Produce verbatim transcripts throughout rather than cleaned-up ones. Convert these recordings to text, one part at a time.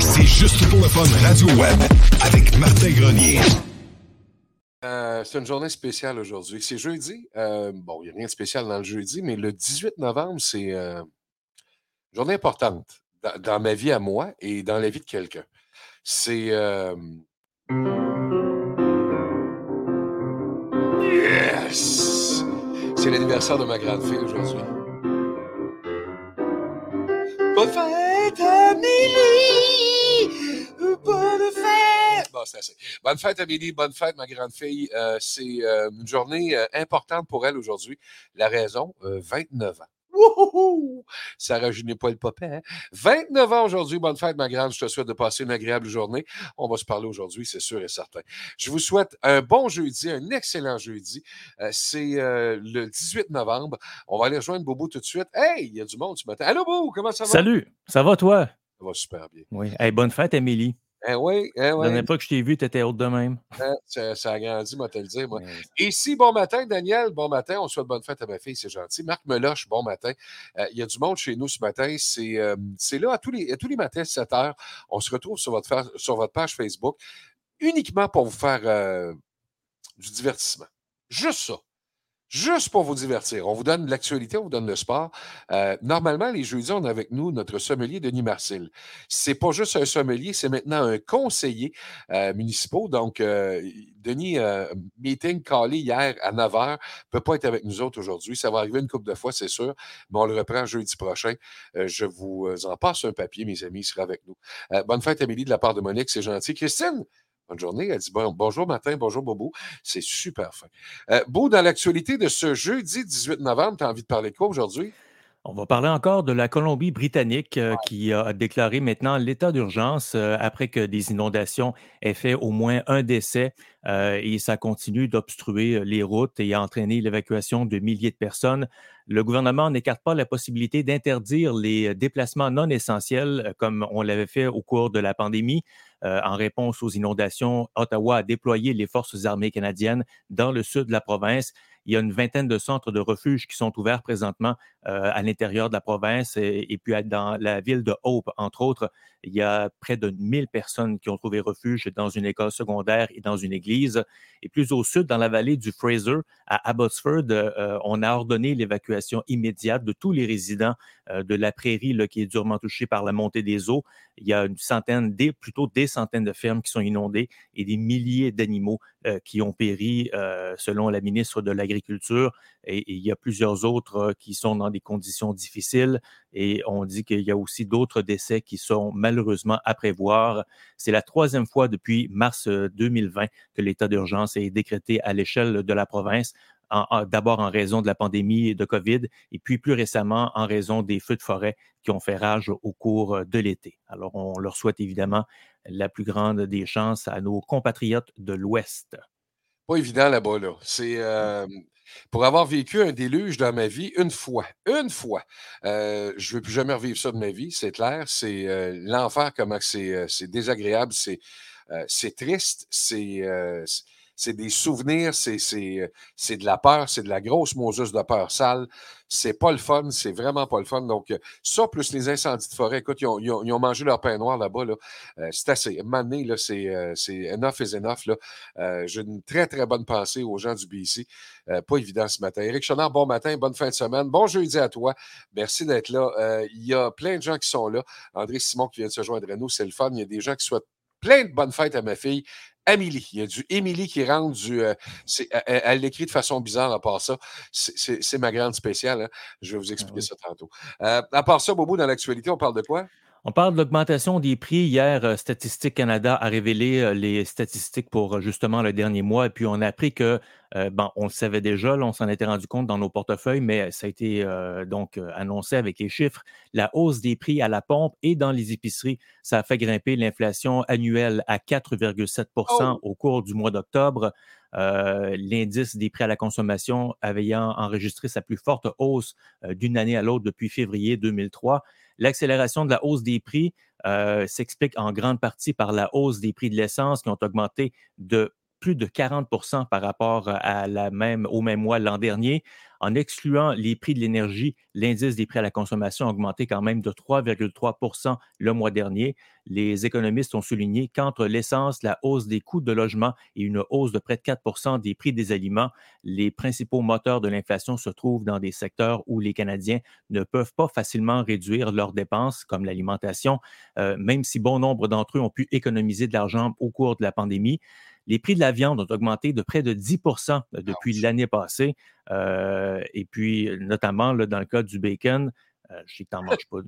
C'est juste pour le fun Radio Web avec Martin Grenier. Euh, c'est une journée spéciale aujourd'hui. C'est jeudi. Euh, bon, il n'y a rien de spécial dans le jeudi, mais le dix-huit novembre, c'est euh, une journée importante dans, dans ma vie à moi et dans la vie de quelqu'un. C'est... Euh... Yes! C'est l'anniversaire de ma grande-fille aujourd'hui. Bonne fête, Amélie! Bonne fête! Bon, c'est assez. Bonne fête, Amélie. Bonne fête, ma grande-fille. Euh, c'est euh, une journée euh, importante pour elle aujourd'hui. La raison, euh, vingt-neuf ans. Wouhou! Ça rajeunit pas le papa, hein? vingt-neuf ans aujourd'hui. Bonne fête, ma grande. Je te souhaite de passer une agréable journée. On va se parler aujourd'hui, c'est sûr et certain. Je vous souhaite un bon jeudi, un excellent jeudi. Euh, c'est euh, le dix-huit novembre. On va aller rejoindre Bobo tout de suite. Hey, il y a du monde ce matin. Allô, Bobo, comment ça va? Salut, ça va, toi? Ça va super bien. Oui. Hey, bonne fête, Amélie. Eh oui, eh oui. La dernière fois que je t'ai vu, tu étais haute de même. Eh, ça, ça a grandi, moi, te le dire, moi. Et si, bon matin, Daniel, bon matin. On souhaite bonne fête à ma fille, c'est gentil. Marc Meloche, bon matin. Il euh, y a du monde chez nous ce matin. C'est, euh, c'est là, à tous, les, à tous les matins, sept heures. On se retrouve sur votre, fa- sur votre page Facebook uniquement pour vous faire euh, du divertissement. Juste ça. Juste pour vous divertir. On vous donne l'actualité, on vous donne le sport. Euh, normalement, les jeudis, on a avec nous notre sommelier Denis Marcille. C'est pas juste un sommelier, c'est maintenant un conseiller euh, municipal. Donc, euh, Denis, euh, meeting calé hier à neuf heures, peut pas être avec nous autres aujourd'hui. Ça va arriver une couple de fois, c'est sûr, mais on le reprend jeudi prochain. Euh, je vous en passe un papier, mes amis, il sera avec nous. Euh, bonne fête, Amélie, de la part de Monique, c'est gentil. Christine! Bonne journée. Elle dit bon, bonjour Martin, bonjour Bobo. C'est super fin. Euh, Beau, dans l'actualité de ce jeudi dix-huit novembre, tu as envie de parler de quoi aujourd'hui? On va parler encore de la Colombie-Britannique euh, ouais. qui a déclaré maintenant l'état d'urgence euh, après que des inondations aient fait au moins un décès euh, et ça continue d'obstruer les routes et a entraîné l'évacuation de milliers de personnes. Le gouvernement n'écarte pas la possibilité d'interdire les déplacements non essentiels comme on l'avait fait au cours de la pandémie. Euh, en réponse aux inondations, Ottawa a déployé les forces armées canadiennes dans le sud de la province. Il y a une vingtaine de centres de refuge qui sont ouverts présentement euh, à l'intérieur de la province et, et puis dans la ville de Hope, entre autres. Il y a près de mille personnes qui ont trouvé refuge dans une école secondaire et dans une église. Et plus au sud, dans la vallée du Fraser, à Abbotsford, euh, on a ordonné l'évacuation immédiate de tous les résidents euh, de la prairie là, qui est durement touchée par la montée des eaux. Il y a une centaine, des, plutôt des centaines de fermes qui sont inondées et des milliers d'animaux euh, qui ont péri, euh, selon la ministre de l'Agriculture. Et, et il y a plusieurs autres euh, qui sont dans des conditions difficiles. Et on dit qu'il y a aussi d'autres décès qui sont malheureusement à prévoir. C'est la troisième fois depuis mars deux mille vingt que l'état d'urgence est décrété à l'échelle de la province, en, en, d'abord en raison de la pandémie de COVID et puis plus récemment en raison des feux de forêt qui ont fait rage au cours de l'été. Alors, on leur souhaite évidemment la plus grande des chances à nos compatriotes de l'Ouest. Pas évident là-bas, là. C'est... Euh... Pour avoir vécu un déluge dans ma vie une fois, une fois, euh, je ne veux plus jamais revivre ça de ma vie, c'est clair, c'est euh, l'enfer, comment c'est, euh, c'est désagréable, c'est, euh, c'est triste, c'est, euh, c'est des souvenirs, c'est, c'est, euh, c'est de la peur, c'est de la grosse moseuse de peur sale, c'est pas le fun, c'est vraiment pas le fun. Donc ça, plus les incendies de forêt, écoute, ils ont, ils ont, ils ont mangé leur pain noir là-bas, là. Euh, c'est assez, à un moment donné, là, c'est, euh, c'est enough is enough, là. Euh, j'ai une très, très bonne pensée aux gens du B C, euh, pas évident ce matin. Éric Chenard, bon matin, bonne fin de semaine, bon jeudi à toi, merci d'être là. Euh, il y a plein de gens qui sont là, André Simon qui vient de se joindre à nous, c'est le fun, il y a des gens qui souhaitent plein de bonnes fêtes à ma fille, Amélie. Il y a du Émilie qui rentre du... Euh, c'est, elle, elle l'écrit de façon bizarre à part ça. C'est, c'est, c'est ma grande spéciale. Hein? Je vais vous expliquer ah oui. ça tantôt. Euh, à part ça, Bobo, dans l'actualité, on parle de quoi? On parle de l'augmentation des prix. Hier, Statistique Canada a révélé les statistiques pour justement le dernier mois. Et puis, on a appris que Euh, bon, on le savait déjà, là, on s'en était rendu compte dans nos portefeuilles, mais ça a été euh, donc annoncé avec les chiffres. La hausse des prix à la pompe et dans les épiceries, ça a fait grimper l'inflation annuelle à quatre virgule sept pour cent au cours du mois d'octobre. Euh, l'indice des prix à la consommation ayant enregistré sa plus forte hausse euh, d'une année à l'autre depuis février deux mille trois. L'accélération de la hausse des prix euh, s'explique en grande partie par la hausse des prix de l'essence qui ont augmenté de plus de quarante pour cent par rapport à la même, au même mois l'an dernier. En excluant les prix de l'énergie, l'indice des prix à la consommation a augmenté quand même de trois virgule trois pour cent le mois dernier. Les économistes ont souligné qu'entre l'essence, la hausse des coûts de logement et une hausse de près de quatre pour cent des prix des aliments, les principaux moteurs de l'inflation se trouvent dans des secteurs où les Canadiens ne peuvent pas facilement réduire leurs dépenses, comme l'alimentation, euh, même si bon nombre d'entre eux ont pu économiser de l'argent au cours de la pandémie. Les prix de la viande ont augmenté de près de dix pour cent depuis l'année passée. Euh, et puis, notamment, là, dans le cas du bacon, euh, je sais que tu n'en manges pas.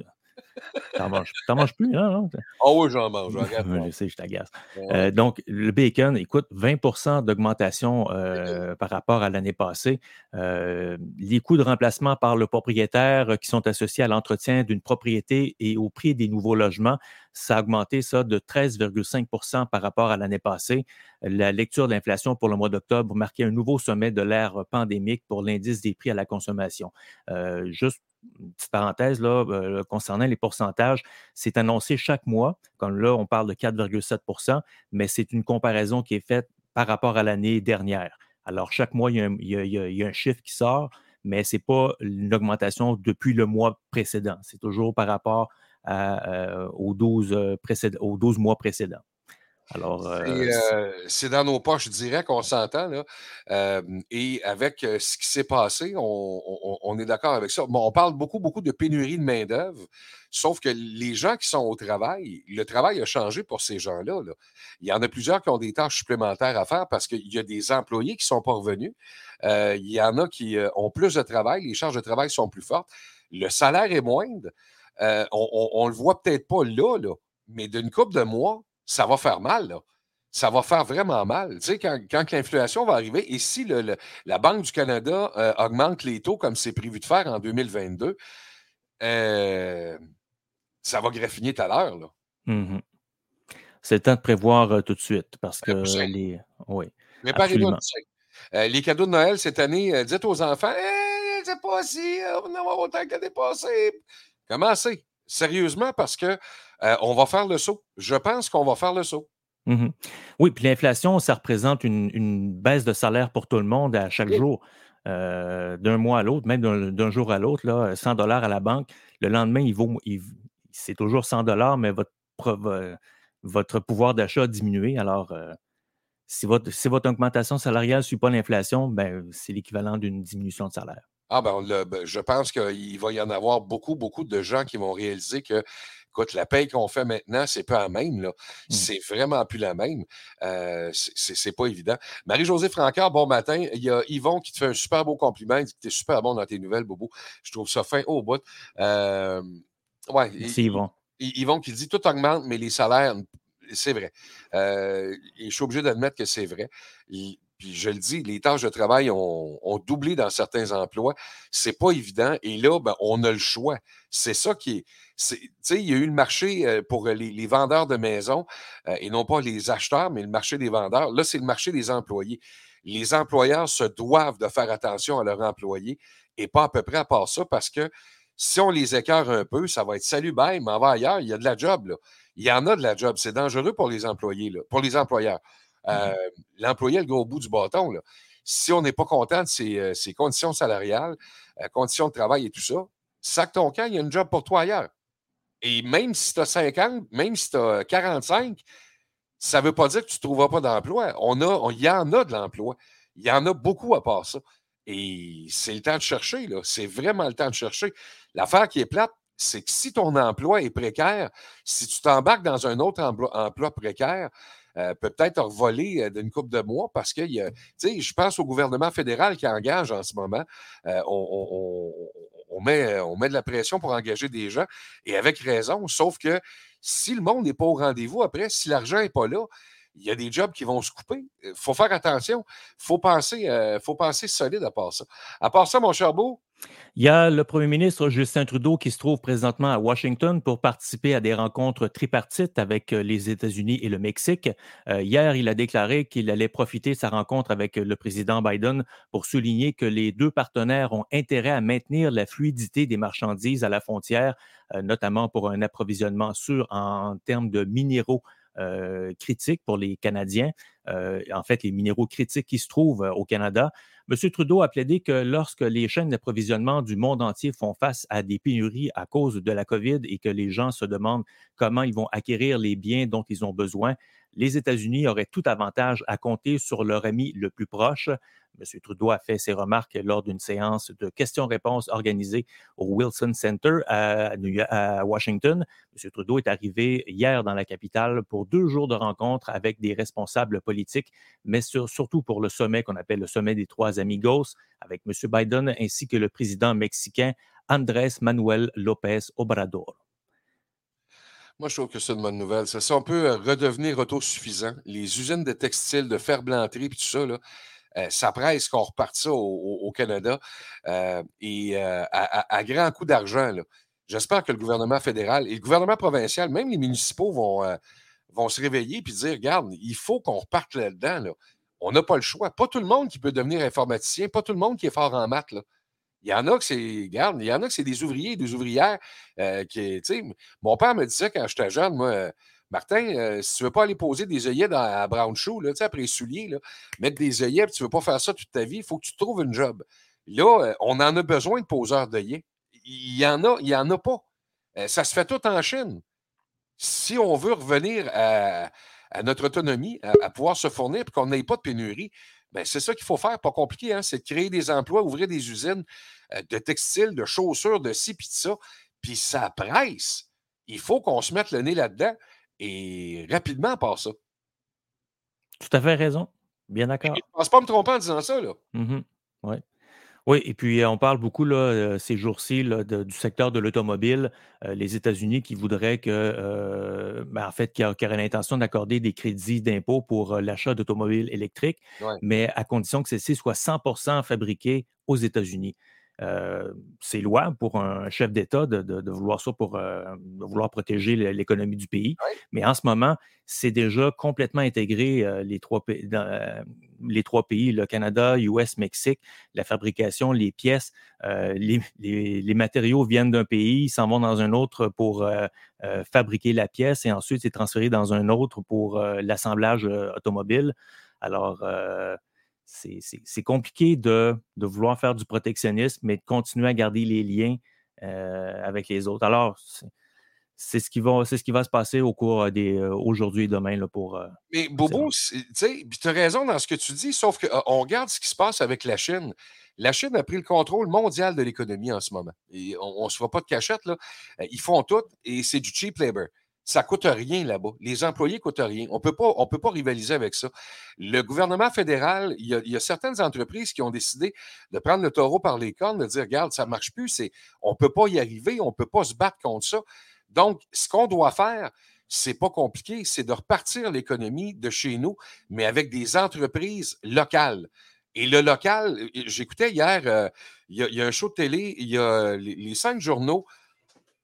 Tu n'en manges, manges plus, hein? Ah oh oui, j'en mange. Je, je sais, je t'agace. Ouais. Euh, donc, le bacon, écoute, vingt pour cent d'augmentation euh, par rapport à l'année passée. Euh, les coûts de remplacement par le propriétaire qui sont associés à l'entretien d'une propriété et au prix des nouveaux logements, ça a augmenté ça de treize virgule cinq pour cent par rapport à l'année passée. La lecture de l'inflation pour le mois d'octobre marquait un nouveau sommet de l'ère pandémique pour l'indice des prix à la consommation. Euh, juste une petite parenthèse là, euh, concernant les pourcentages, c'est annoncé chaque mois. Comme là, on parle de quatre virgule sept pour cent, mais c'est une comparaison qui est faite par rapport à l'année dernière. Alors, chaque mois, il y a un, il y a, il y a un chiffre qui sort, mais ce n'est pas une augmentation depuis le mois précédent. C'est toujours par rapport À, euh, aux, douze, euh, précéd- aux douze mois précédents. Alors, euh, c'est, euh, c'est dans nos poches, je dirais, qu'on s'entend. Là. Euh, et avec euh, ce qui s'est passé, on, on, on est d'accord avec ça. Bon, on parle beaucoup, beaucoup de pénurie de main-d'œuvre, sauf que les gens qui sont au travail, le travail a changé pour ces gens-là. Là. Il y en a plusieurs qui ont des tâches supplémentaires à faire parce qu'il y a des employés qui ne sont pas revenus. Euh, il y en a qui euh, ont plus de travail, les charges de travail sont plus fortes, le salaire est moindre. Euh, on ne le voit peut-être pas là, là, mais d'une couple de mois, ça va faire mal. Là. Ça va faire vraiment mal. Tu sais, quand, quand l'inflation va arriver, et si le, le, la Banque du Canada euh, augmente les taux comme c'est prévu de faire en deux mille vingt-deux, euh, ça va graffiner tout à l'heure. Là. Mm-hmm. C'est le temps de prévoir euh, tout de suite, parce que euh, les... Oui, absolument. Euh, les cadeaux de Noël cette année, euh, dites aux enfants, eh, c'est pas si, on va avoir autant qu'à dépasser. Commencez, sérieusement, parce qu'on euh, va faire le saut. Je pense qu'on va faire le saut. Mm-hmm. Oui, puis l'inflation, ça représente une, une baisse de salaire pour tout le monde à chaque oui. jour, euh, d'un mois à l'autre, même d'un, d'un jour à l'autre, là, cent dollars à la banque. Le lendemain, il vaut, il, c'est toujours cent dollars, mais votre, votre pouvoir d'achat a diminué. Alors, euh, si, votre, si votre augmentation salariale ne suit pas l'inflation, ben, c'est l'équivalent d'une diminution de salaire. Ah ben, le, ben, je pense qu'il va y en avoir beaucoup, beaucoup de gens qui vont réaliser que, écoute, la paye qu'on fait maintenant, c'est pas la même, là. Mmh. C'est vraiment plus la même. Euh, c'est, c'est pas évident. Marie-Josée Francard, bon matin. Il y a Yvon qui te fait un super beau compliment. Il dit que t'es super bon dans tes nouvelles, Bobo. Je trouve ça fin au bout. Euh, ouais. Merci, Yvon. Yvon qui dit, tout augmente, mais les salaires, c'est vrai. Euh, et je suis obligé d'admettre que c'est vrai. Il, Puis je le dis, les tâches de travail ont, ont doublé dans certains emplois. C'est pas évident. Et là, ben, on a le choix. C'est ça qui est... Tu sais, il y a eu le marché pour les, les vendeurs de maisons, euh, et non pas les acheteurs, mais le marché des vendeurs. Là, c'est le marché des employés. Les employeurs se doivent de faire attention à leurs employés et pas à peu près à part ça, parce que si on les écœure un peu, ça va être « Salut, bye, m'en va ailleurs, il y a de la job. » là. Il y en a de la job. C'est dangereux pour les employés, là, pour les employeurs. Euh, mmh. L'employé a le gros bout du bâton. Là. Si on n'est pas content de ses, euh, ses conditions salariales, euh, conditions de travail et tout ça, sac ton camp, il y a une job pour toi ailleurs. Et même si tu as cinquante, même si tu as quarante-cinq, ça ne veut pas dire que tu ne trouveras pas d'emploi. On a, on, y en a de l'emploi. Il y en a beaucoup à part ça. Et c'est le temps de chercher. Là. C'est vraiment le temps de chercher. L'affaire qui est plate, c'est que si ton emploi est précaire, si tu t'embarques dans un autre emploi, emploi précaire, Euh, peut peut-être revoler euh, d'une couple de mois parce que, tu sais, je pense au gouvernement fédéral qui engage en ce moment. Euh, on, on, on, met, on met de la pression pour engager des gens et avec raison, sauf que si le monde n'est pas au rendez-vous après, si l'argent n'est pas là, il y a des jobs qui vont se couper. Il faut faire attention. Il faut penser, euh, faut penser solide à part ça. À part ça, mon cher Beau. Il y a le premier ministre Justin Trudeau qui se trouve présentement à Washington pour participer à des rencontres tripartites avec les États-Unis et le Mexique. Euh, hier, il a déclaré qu'il allait profiter de sa rencontre avec le président Biden pour souligner que les deux partenaires ont intérêt à maintenir la fluidité des marchandises à la frontière, euh, notamment pour un approvisionnement sûr en termes de minéraux euh, critiques pour les Canadiens. Euh, en fait, les minéraux critiques qui se trouvent euh, au Canada. M. Trudeau a plaidé que lorsque les chaînes d'approvisionnement du monde entier font face à des pénuries à cause de la COVID et que les gens se demandent comment ils vont acquérir les biens dont ils ont besoin, les États-Unis auraient tout avantage à compter sur leur ami le plus proche. M. Trudeau a fait ses remarques lors d'une séance de questions-réponses organisée au Wilson Center à, à Washington. M. Trudeau est arrivé hier dans la capitale pour deux jours de rencontre avec des responsables politiques, mais sur, surtout pour le sommet qu'on appelle le sommet des trois amigos avec M. Biden ainsi que le président mexicain Andrés Manuel López Obrador. Moi, je trouve que c'est une bonne nouvelle. Ça, si on peut redevenir autosuffisant, les usines de textiles, de ferblanterie et tout ça, là, Euh, ça presse qu'on reparte ça au, au, au Canada euh, et euh, à, à, à grand coup d'argent. Là. J'espère que le gouvernement fédéral et le gouvernement provincial, même les municipaux, vont, euh, vont se réveiller puis dire, regarde, il faut qu'on reparte là-dedans. Là. On n'a pas le choix. Pas tout le monde qui peut devenir informaticien, pas tout le monde qui est fort en maths. Là. Il y en a que c'est, regarde, il y en a que c'est des ouvriers et des ouvrières. Euh, qui, mon père me disait quand j'étais jeune, moi, Martin, euh, si tu ne veux pas aller poser des œillets à Brown Shoe, là, après les souliers, là, mettre des œillets, puis tu ne veux pas faire ça toute ta vie, il faut que tu trouves une job. Là, euh, on en a besoin de poseurs d'œillets. Il n'y en a, il y en a pas. Euh, ça se fait tout en Chine. Si on veut revenir à, à notre autonomie, à, à pouvoir se fournir et qu'on n'ait pas de pénurie, ben c'est ça qu'il faut faire, pas compliqué, hein, c'est de créer des emplois, ouvrir des usines euh, de textiles, de chaussures, de ci, puis de ça. Puis ça presse. Il faut qu'on se mette le nez là-dedans. Et rapidement, à part ça. Tout à fait raison. Bien d'accord. Je ne pense pas me tromper en disant ça, là. Mm-hmm. Oui. Oui, et puis on parle beaucoup là, ces jours-ci là, de, du secteur de l'automobile, euh, les États-Unis qui voudraient que, euh, ben, en fait, qui a, qui a l'intention d'accorder des crédits d'impôt pour euh, l'achat d'automobiles électriques, ouais. Mais à condition que ceux-ci soient cent pour cent fabriqués aux États-Unis. Euh, c'est louable pour un chef d'État de, de, de vouloir ça pour euh, de vouloir protéger l'économie du pays. Oui. Mais en ce moment, c'est déjà complètement intégré euh, les trois, dans, euh, les trois pays, le Canada, U S, Mexique, la fabrication, les pièces, euh, les, les, les matériaux viennent d'un pays, ils s'en vont dans un autre pour euh, euh, fabriquer la pièce et ensuite c'est transféré dans un autre pour euh, l'assemblage euh, automobile. Alors, euh, C'est, c'est, c'est compliqué de, de vouloir faire du protectionnisme, mais de continuer à garder les liens euh, avec les autres. Alors, c'est, c'est, ce qui va, c'est ce qui va se passer au cours des euh, aujourd'hui et demain. Là, pour, euh, mais Bobo, tu as raison dans ce que tu dis, sauf qu'on euh, regarde ce qui se passe avec la Chine. La Chine a pris le contrôle mondial de l'économie en ce moment. Et on ne se voit pas de cachette. Là. Ils font tout et c'est du cheap labor. Ça ne coûte rien là-bas. Les employés ne coûtent rien. On ne peut pas rivaliser avec ça. Le gouvernement fédéral, il y, a, il y a certaines entreprises qui ont décidé de prendre le taureau par les cornes, de dire, regarde, ça ne marche plus, c'est, on ne peut pas y arriver, on ne peut pas se battre contre ça. Donc, ce qu'on doit faire, ce n'est pas compliqué, c'est de repartir l'économie de chez nous, mais avec des entreprises locales. Et le local, j'écoutais hier, euh, il y a, il y a un show de télé, il y a les, les cinq journaux.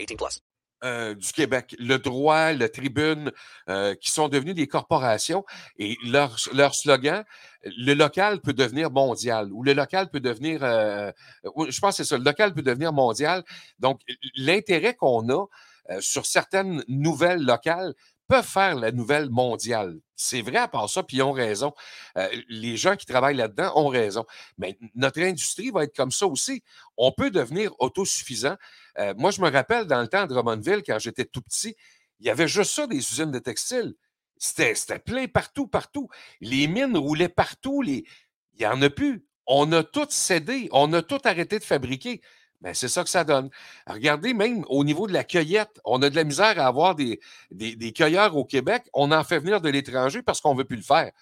eighteen plus. Euh, du Québec, le droit, la tribune, euh, qui sont devenus des corporations et leur, leur slogan, le local peut devenir mondial ou le local peut devenir, euh, je pense que c'est ça, le local peut devenir mondial. Donc, l'intérêt qu'on a euh, sur certaines nouvelles locales peuvent faire la nouvelle mondiale. C'est vrai à part ça, puis ils ont raison. Euh, les gens qui travaillent là-dedans ont raison. Mais notre industrie va être comme ça aussi. On peut devenir autosuffisant. Euh, moi, je me rappelle, dans le temps de Drummondville, quand j'étais tout petit, il y avait juste ça, des usines de textiles. C'était, c'était plein partout, partout. Les mines roulaient partout. Les... Il n'y en a plus. On a tout cédé. On a tout arrêté de fabriquer. Ben, c'est ça que ça donne. Regardez, même au niveau de la cueillette, on a de la misère à avoir des, des, des cueilleurs au Québec. On en fait venir de l'étranger parce qu'on ne veut plus le faire.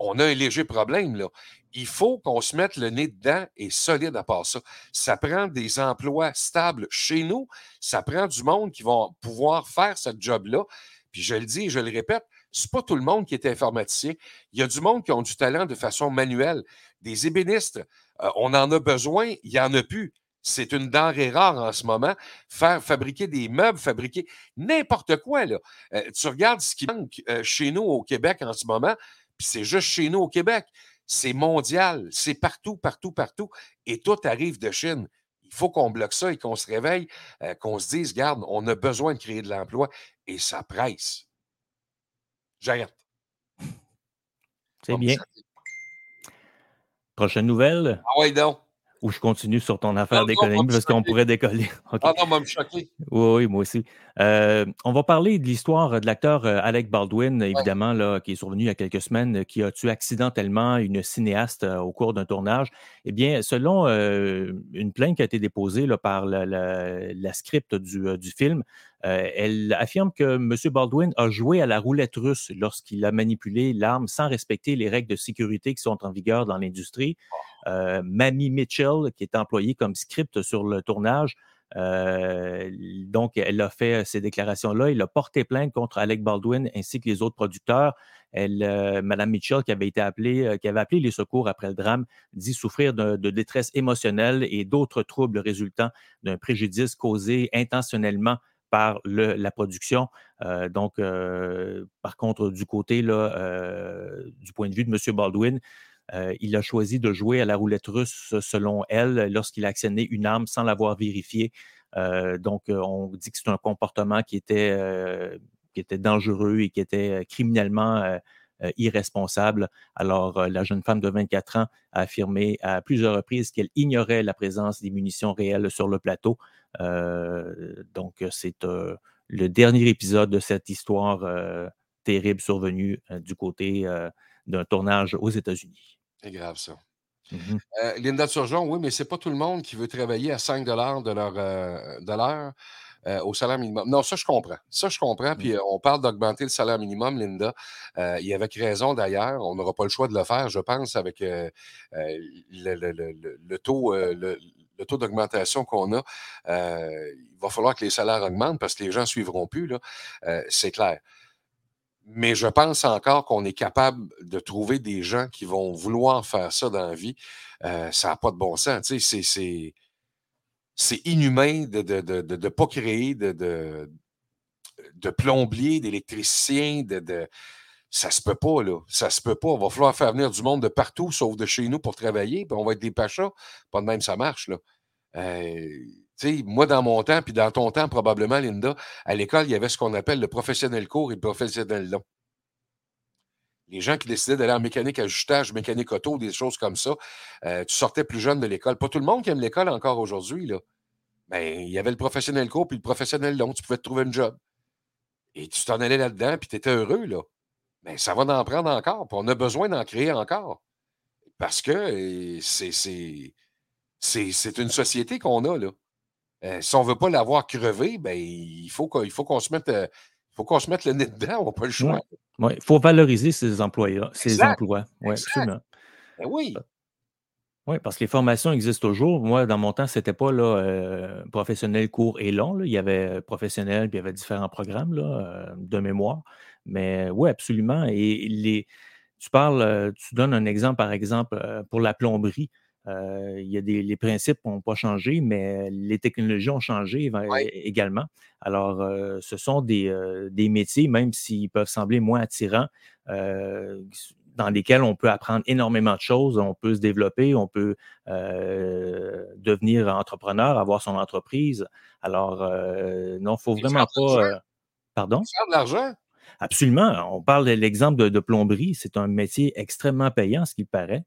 On a un léger problème, là. Il faut qu'on se mette le nez dedans et solide à part ça. Ça prend des emplois stables chez nous. Ça prend du monde qui va pouvoir faire ce job-là. Puis je le dis et je le répète, c'est pas tout le monde qui est informaticien. Il y a du monde qui ont du talent de façon manuelle. Des ébénistes, euh, on en a besoin, il n'y en a plus. C'est une denrée rare en ce moment. Faire fabriquer des meubles, fabriquer n'importe quoi, là. Euh, tu regardes ce qui manque euh, chez nous au Québec en ce moment, puis c'est juste chez nous au Québec. C'est mondial, c'est partout, partout, partout, et tout arrive de Chine. Il faut qu'on bloque ça et qu'on se réveille, euh, qu'on se dise, regarde, on a besoin de créer de l'emploi, et ça presse. J'arrête. C'est bon, bien. Ça... Prochaine nouvelle? Ah oui, donc. Ou je continue sur ton affaire d'économie, parce qu'on pourrait décoller. Okay. Ah non, moi, me choquer. Oui, oui, moi aussi. Euh, on va parler de l'histoire de l'acteur Alec Baldwin, évidemment, ouais. là, qui est survenu il y a quelques semaines, qui a tué accidentellement une cinéaste euh, au cours d'un tournage. Eh bien, selon euh, une plainte qui a été déposée là, par la, la, la script du, euh, du film, euh, elle affirme que M. Baldwin a joué à la roulette russe lorsqu'il a manipulé l'arme sans respecter les règles de sécurité qui sont en vigueur dans l'industrie. Euh, Mamie Mitchell, qui est employée comme script sur le tournage, Euh, donc, elle a fait ces déclarations-là. Elle a porté plainte contre Alec Baldwin ainsi que les autres producteurs. Elle, euh, Mme Mitchell, qui avait été appelée, euh, qui avait appelé les secours après le drame, dit souffrir de, de détresse émotionnelle et d'autres troubles résultant d'un préjudice causé intentionnellement par le, la production. Euh, donc, euh, par contre, du côté, là, euh, du point de vue de M. Baldwin, Euh, il a choisi de jouer à la roulette russe, selon elle, lorsqu'il a actionné une arme sans l'avoir vérifiée. Euh, donc, on dit que c'est un comportement qui était, euh, qui était dangereux et qui était criminellement euh, euh, irresponsable. Alors, euh, la jeune femme de vingt-quatre ans a affirmé à plusieurs reprises qu'elle ignorait la présence des munitions réelles sur le plateau. Euh, donc, c'est euh, le dernier épisode de cette histoire euh, terrible survenue euh, du côté... Euh, d'un tournage aux États-Unis. C'est grave, ça. Mm-hmm. Euh, Linda Turgeon, oui, mais c'est pas tout le monde qui veut travailler à cinq dollars de leur, euh, de l'heure euh, au salaire minimum. Non, ça, je comprends. Ça, je comprends. Mm-hmm. Puis euh, on parle d'augmenter le salaire minimum, Linda. Euh, il y avait raison, d'ailleurs. On n'aura pas le choix de le faire, je pense, avec euh, euh, le, le, le, le taux... Euh, le, le taux d'augmentation qu'on a, euh, il va falloir que les salaires augmentent parce que les gens ne suivront plus, là. Euh, c'est clair. Mais je pense encore qu'on est capable de trouver des gens qui vont vouloir faire ça dans la vie. Euh, ça n'a pas de bon sens. Tu sais, c'est, c'est, c'est inhumain de ne de, de, de, de pas créer de, de, de plombiers, d'électriciens. De, de... Ça ne se peut pas, là. Ça se peut pas. On va falloir faire venir du monde de partout, sauf de chez nous, pour travailler. Puis on va être des pachas. Pas de même, ça marche, là. Euh... T'sais, moi, dans mon temps, puis dans ton temps, probablement, Linda, à l'école, il y avait ce qu'on appelle le professionnel court et le professionnel long. Les gens qui décidaient d'aller en mécanique ajustage, mécanique auto, des choses comme ça, euh, tu sortais plus jeune de l'école. Pas tout le monde qui aime l'école encore aujourd'hui, là. Ben, il y avait le professionnel court puis le professionnel long. Tu pouvais te trouver un job. Et tu t'en allais là-dedans, puis tu étais heureux, là. Ben, ça va d'en prendre encore, puis on a besoin d'en créer encore. Parce que c'est, c'est, c'est, c'est une société qu'on a, là. Euh, si on ne veut pas l'avoir crevé, ben, il faut, il faut qu'on se mette, euh, faut qu'on se mette le nez dedans, on n'a pas le choix. Il ouais. ouais. faut valoriser ces emplois-là, ces exact. emplois. Ouais, absolument. Ben oui. Oui, parce que les formations existent toujours. Moi, dans mon temps, ce n'était pas là, euh, professionnel court et long. Là. Il y avait professionnel, puis il y avait différents programmes là, euh, de mémoire. Mais oui, absolument. Et les, tu parles, tu donnes un exemple, par exemple, pour la plomberie. Euh, il y a des, les principes n'ont pas changé, mais les technologies ont changé ouais. également. Alors, euh, ce sont des, euh, des métiers, même s'ils peuvent sembler moins attirants, euh, dans lesquels on peut apprendre énormément de choses, on peut se développer, on peut euh, devenir entrepreneur, avoir son entreprise. Alors, euh, non, il ne faut vraiment pas… Euh, pardon? Faire de l'argent? Absolument. On parle de l'exemple de, de plomberie. C'est un métier extrêmement payant, ce qui paraît.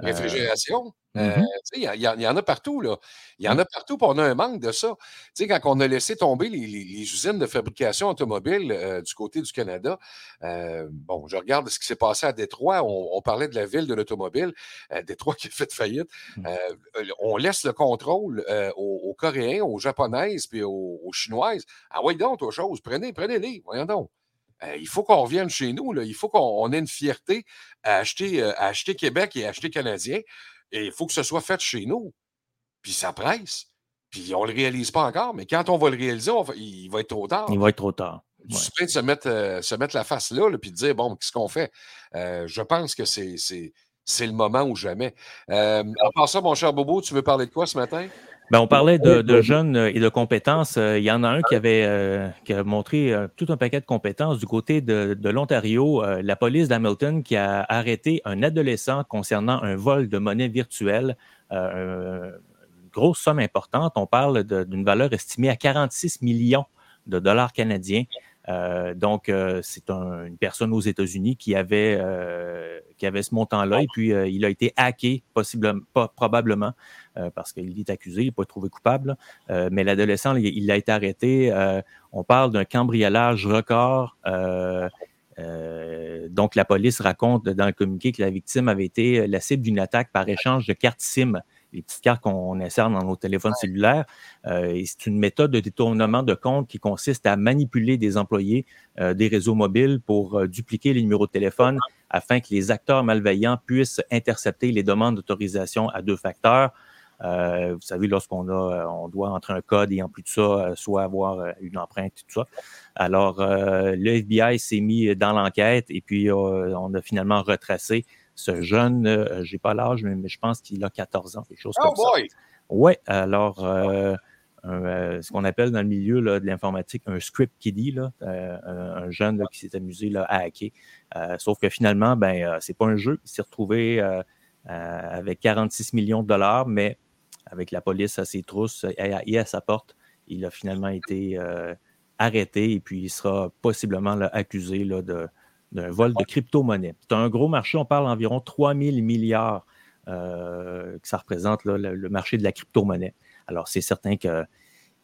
réfrigération. Euh, il y, y, y en a partout, là. Il y en a partout, puis on a un manque de ça. Tu sais, quand on a laissé tomber les, les, les usines de fabrication automobile euh, du côté du Canada, euh, bon, je regarde ce qui s'est passé à Détroit. On, on parlait de la ville de l'automobile, euh, Détroit qui a fait faillite. Euh, on laisse le contrôle euh, aux, aux Coréens, aux Japonaises, puis aux, aux Chinoises. Ah ouais, donc, autre chose, prenez, prenez-les, voyons donc. Euh, il faut qu'on revienne chez nous, là. Il faut qu'on on ait une fierté à acheter, euh, à acheter Québec et à acheter Canadien. Et il faut que ce soit fait chez nous. Puis ça presse. Puis on ne le réalise pas encore, mais quand on va le réaliser, on va, il va être trop tard. Il va être trop tard. Ouais. Tu peux se mettre, euh, se mettre la face là, là puis te dire, bon, qu'est-ce qu'on fait? Euh, je pense que c'est, c'est, c'est le moment ou jamais. Euh, à part ça, mon cher Bobo, tu veux parler de quoi ce matin? Ben, on parlait de, de jeunes et de compétences. Il y en a un qui avait euh, qui a montré euh, tout un paquet de compétences du côté de, de l'Ontario. Euh, la police d'Hamilton qui a arrêté un adolescent concernant un vol de monnaie virtuelle. Euh, une grosse somme importante. On parle de, d'une valeur estimée à quarante-six millions de dollars canadiens. Euh, donc, euh, c'est un, une personne aux États-Unis qui avait euh, qui avait ce montant-là et puis euh, il a été hacké, possiblement, pas, probablement, euh, parce qu'il est accusé, il n'est pas trouvé coupable. Euh, mais l'adolescent, il, il a été arrêté. Euh, on parle d'un cambriolage record. Euh, euh, donc, la police raconte dans le communiqué que la victime avait été la cible d'une attaque par échange de cartes SIM. Les petites cartes qu'on insère dans nos téléphones ouais. cellulaires. Euh, et c'est une méthode de détournement de compte qui consiste à manipuler des employés euh, des réseaux mobiles pour euh, dupliquer les numéros de téléphone ouais. afin que les acteurs malveillants puissent intercepter les demandes d'autorisation à deux facteurs. Euh, vous savez, lorsqu'on a, on doit entrer un code et en plus de ça, soit avoir une empreinte et tout ça. Alors, euh, le F B I s'est mis dans l'enquête et puis euh, on a finalement retracé ce jeune, euh, j'ai pas l'âge, mais je pense qu'il a quatorze ans, quelque chose oh comme boy. ça. Oui, alors, euh, un, euh, ce qu'on appelle dans le milieu là, de l'informatique un script kiddie, là, euh, un jeune là, qui s'est amusé là, à hacker. Euh, sauf que finalement, ben, euh, c'est pas un jeu. Il s'est retrouvé euh, euh, avec quarante-six millions de dollars, mais avec la police à ses trousses et à, et à sa porte, il a finalement été euh, arrêté et puis il sera possiblement là, accusé là, de. d'un vol de crypto-monnaie. C'est un gros marché, on parle environ trois mille milliards euh, que ça représente là, le, le marché de la crypto-monnaie. Alors, c'est certain qu'il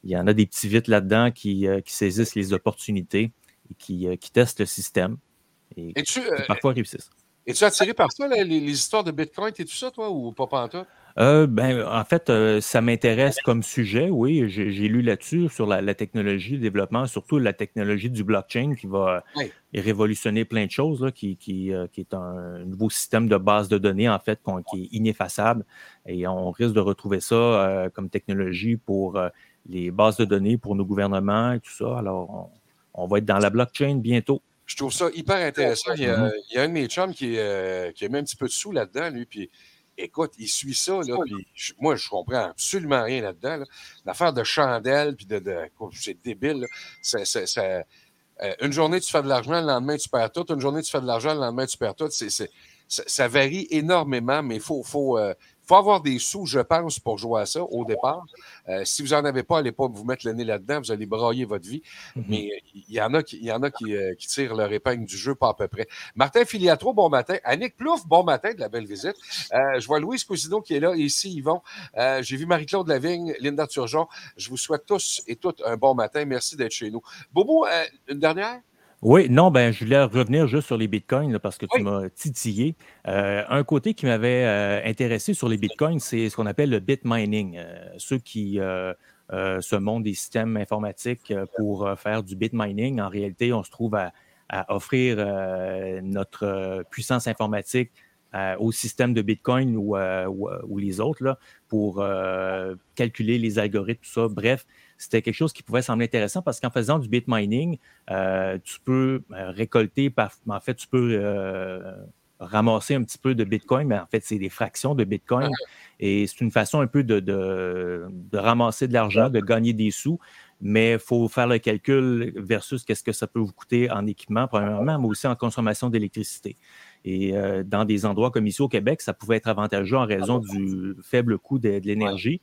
y en a des petits vites là-dedans qui, euh, qui saisissent les opportunités et qui, euh, qui testent le système et qui euh, parfois réussissent. Es-tu attiré par ça, les, les histoires de Bitcoin et tout ça, toi, ou pas pantoute? Euh, ben, en fait, euh, ça m'intéresse comme sujet, oui. J'ai, j'ai lu là-dessus, sur la, la technologie, le développement, surtout la technologie du blockchain qui va oui. révolutionner plein de choses, là, qui, qui, euh, qui est un nouveau système de base de données, en fait, qu'on, qui est ineffaçable. Et on risque de retrouver ça euh, comme technologie pour euh, les bases de données, pour nos gouvernements et tout ça. Alors, on, on va être dans la blockchain bientôt. Je trouve ça hyper intéressant. Il y a, mm-hmm. il y a un de mes chums qui, euh, qui a mis un petit peu de sous là-dedans, lui, puis... Écoute, il suit ça, là, puis je, moi, je comprends absolument rien là-dedans. Là. L'affaire de chandelle, puis de, de, c'est débile. Là. C'est, c'est, c'est, euh, une journée, tu fais de l'argent, le lendemain, tu perds tout. Une journée, tu fais de l'argent, le lendemain, tu perds tout. C'est, c'est, ça, ça varie énormément, mais il faut, faut, euh, faut avoir des sous, je pense, pour jouer à ça au départ. Euh, si vous n'en avez pas, allez pas vous mettre le nez là-dedans, vous allez brailler votre vie. Mm-hmm. Mais il y en a qui, y en a qui, euh, qui tirent leur épingle du jeu, pas à peu près. Martin Filiatro, bon matin. Annick Plouf, bon matin, de la belle visite. Euh, je vois Louise Cousineau qui est là, et ici, Yvon. Euh, j'ai vu Marie-Claude Lavigne, Linda Turgeon. Je vous souhaite tous et toutes un bon matin. Merci d'être chez nous. Bobo, euh, une dernière? Oui, non, ben je voulais revenir juste sur les bitcoins là, parce que tu oui. m'as titillé. Euh, un côté qui m'avait euh, intéressé sur les bitcoins, c'est ce qu'on appelle le bitmining. Euh, ceux qui euh, euh, se montent des systèmes informatiques pour euh, faire du bitmining, en réalité, on se trouve à, à offrir euh, notre euh, puissance informatique euh, au système de bitcoin ou, euh, ou, ou les autres là, pour euh, calculer les algorithmes, tout ça, bref. C'était quelque chose qui pouvait sembler intéressant parce qu'en faisant du bitmining, euh, tu peux récolter, par, en fait, tu peux euh, ramasser un petit peu de bitcoin, mais en fait, c'est des fractions de bitcoin. Et c'est une façon un peu de, de, de ramasser de l'argent, de gagner des sous, mais il faut faire le calcul versus qu'est-ce que ça peut vous coûter en équipement, premièrement, mais aussi en consommation d'électricité. Et euh, dans des endroits comme ici au Québec, ça pouvait être avantageux en raison du faible coût de, de l'énergie.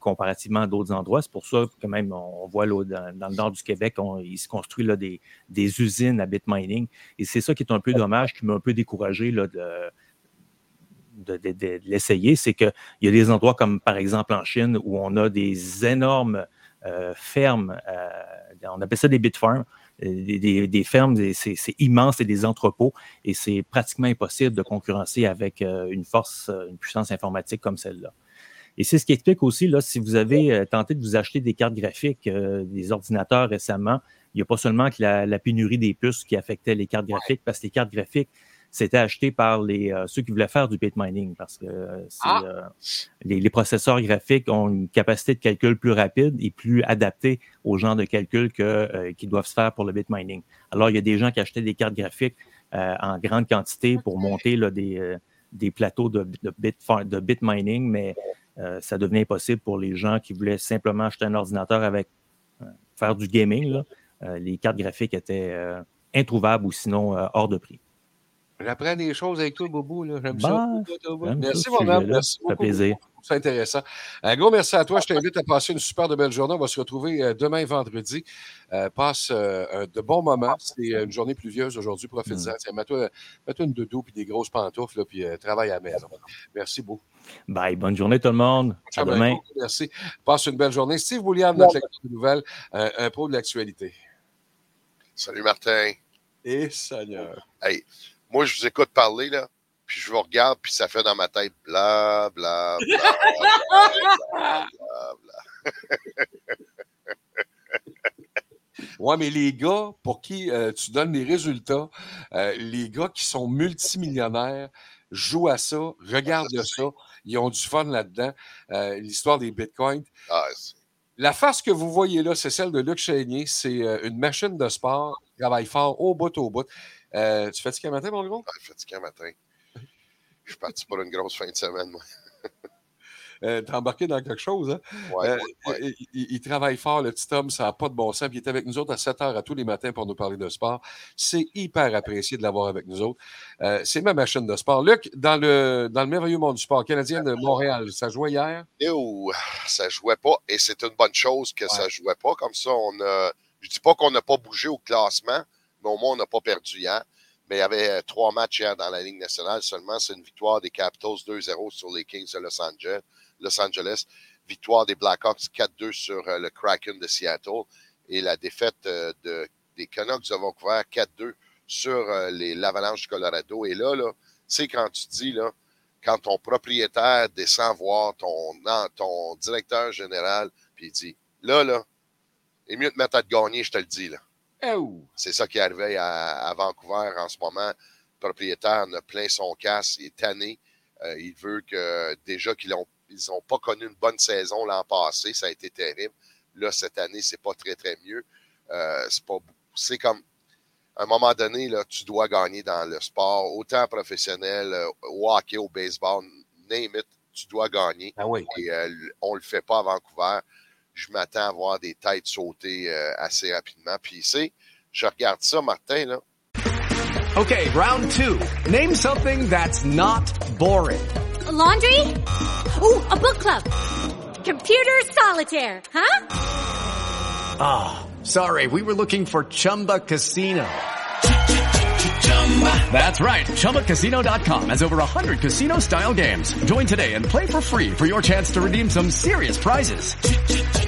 Comparativement à d'autres endroits. C'est pour ça que même on voit là, dans, dans le nord du Québec, on, il se construit là, des, des usines à bitmining. Et c'est ça qui est un peu dommage, qui m'a un peu découragé là, de, de, de, de l'essayer, c'est qu'il y a des endroits comme par exemple en Chine où on a des énormes euh, fermes, euh, on appelle ça des bit farms, des, des, des fermes, des, c'est, c'est immense, c'est des entrepôts et c'est pratiquement impossible de concurrencer avec euh, une force, une puissance informatique comme celle-là. Et c'est ce qui explique aussi, là, si vous avez tenté de vous acheter des cartes graphiques, euh, des ordinateurs récemment, il n'y a pas seulement que la, la pénurie des puces qui affectait les cartes graphiques, parce que les cartes graphiques, c'était acheté par les, euh, ceux qui voulaient faire du bitmining, parce que euh, c'est, ah. euh, les, les processeurs graphiques ont une capacité de calcul plus rapide et plus adaptée au genre de calcul que, euh, qu'ils doivent se faire pour le bitmining. Alors, il y a des gens qui achetaient des cartes graphiques euh, en grande quantité pour monter là, des, euh, des plateaux de, de, bit, de bitmining, mais Euh, ça devenait impossible pour les gens qui voulaient simplement acheter un ordinateur avec euh, faire du gaming. Là. Euh, les cartes graphiques étaient euh, introuvables ou sinon euh, hors de prix. J'apprends des choses avec toi, Bobo. Là. J'aime bon, ça. J'aime merci, mon homme. Merci beaucoup. Ça fait plaisir. C'est intéressant. Un gros merci à toi. Je t'invite à passer une super de belle journée. On va se retrouver demain, vendredi. Euh, passe euh, de bons moments. C'est une journée pluvieuse aujourd'hui. Profite-en. Mm. Mets-toi, mets-toi une doudou et des grosses pantoufles, puis euh, travaille à la maison. Merci beaucoup. Bye. Bonne journée, tout le monde. À demain. Beaucoup, merci. Passe une belle journée. Steve William, notre lecteur de nouvelles, un, un pro de l'actualité. Salut, Martin. Et Seigneur. Hey. Moi, je vous écoute parler, là, puis je vous regarde, puis ça fait dans ma tête bla, bla, bla, bla, bla, bla, bla. Ouais, mais les gars pour qui euh, tu donnes les résultats, euh, les gars qui sont multimillionnaires jouent à ça, regardent ah, ça, ça, ils ont du fun là-dedans. Euh, l'histoire des bitcoins. Ah, la face que vous voyez là, c'est celle de Luc Chénier. C'est euh, une machine de sport qui travaille fort au bout, au bout. Euh, tu fatigues un matin, mon gros? Ah, je suis fatigué un matin. Je suis parti pour une grosse fin de semaine, moi. euh, t'es embarqué dans quelque chose, hein? Ouais, euh, ouais, ouais. Il, il travaille fort, le petit homme, ça n'a pas de bon sens. Puis il est avec nous autres à sept heures à tous les matins pour nous parler de sport. C'est hyper apprécié de l'avoir avec nous autres. Euh, c'est ma machine de sport. Luc, dans le, dans le merveilleux monde du sport canadien de Montréal, ça jouait hier? Ew, ça jouait pas. Et c'est une bonne chose que ouais. ça jouait pas. Comme ça, on a... je dis pas qu'on n'a pas bougé au classement. Mais au moins, on n'a pas perdu hier. Mais il y avait trois matchs hier dans la Ligue nationale seulement. C'est une victoire des Capitals deux zéro sur les Kings de Los Angeles. Los Angeles. Victoire des Blackhawks quatre deux sur le Kraken de Seattle. Et la défaite de, des Canucks de Vancouver quatre deux sur les l'Avalanche du Colorado. Et là, là tu sais, quand tu dis, là, quand ton propriétaire descend voir ton, ton directeur général, puis il dit, là, là, il est mieux de mettre à te gagner, je te le dis, là. C'est ça qui est arrivé à, à Vancouver en ce moment. Le propriétaire en a plein son casse, il est tanné. Euh, il veut que, déjà qu'ils n'ont ils ont pas connu une bonne saison l'an passé, ça a été terrible. Là, cette année, c'est pas très, très mieux. Euh, c'est pas, c'est comme, à un moment donné, là, tu dois gagner dans le sport, autant professionnel, au hockey, au baseball, name it, tu dois gagner. Ah oui. Et euh, on le fait pas à Vancouver. Je m'attends à voir des têtes sauter euh, assez rapidement. Puis, c'est, je regarde ça, Martin, là. OK, round two. Name something that's not boring. A laundry? Ooh, a book club. Computer solitaire, huh? Ah, oh, sorry, we were looking for Chumba Casino. That's right. Chumba Casino dot com has over one hundred casino-style games. Join today and play for free for your chance to redeem some serious prizes.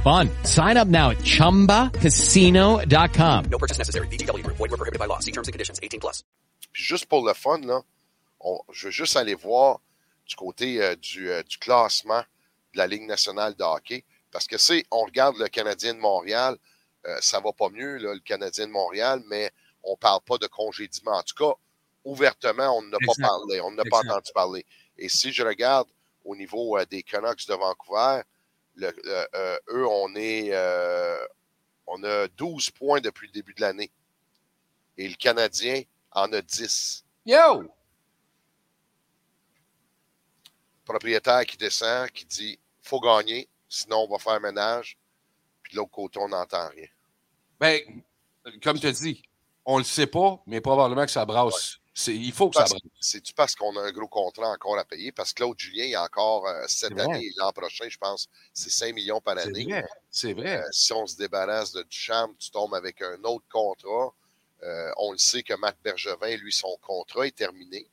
fun. Sign up now at Chumba Casino dot com. No purchase necessary. V G W. Void where prohibited by law. See terms and conditions. eighteen plus. Puis juste pour le fun, là, on, je veux juste aller voir du côté euh, du, euh, du classement de la Ligue nationale de hockey. Parce que c'est, on regarde le Canadien de Montréal, euh, ça va pas mieux, là, le Canadien de Montréal, mais on parle pas de congédiement. En tout cas, ouvertement, on n'a pas parlé. On n'a pas entendu parler. Et si je regarde au niveau euh, des Canucks de Vancouver, le, euh, euh, eux, on est euh, on a douze points depuis le début de l'année. Et le Canadien en a dix. Yo! propriétaire qui descend, qui dit « faut gagner, sinon on va faire ménage », puis de l'autre côté, on n'entend rien. Bien, comme tu as dit, on ne le sait pas, mais probablement que ça brasse. Ouais. C'est, il faut que parce, ça brasse. C'est-tu parce qu'on a un gros contrat encore à payer? Parce que Claude Julien, il a encore euh, cette année et l'an prochain, je pense, c'est cinq millions par année. C'est vrai, c'est vrai. Euh, si on se débarrasse de Duchamp, tu tombes avec un autre contrat. Euh, on le sait que Marc Bergevin, lui, son contrat est terminé.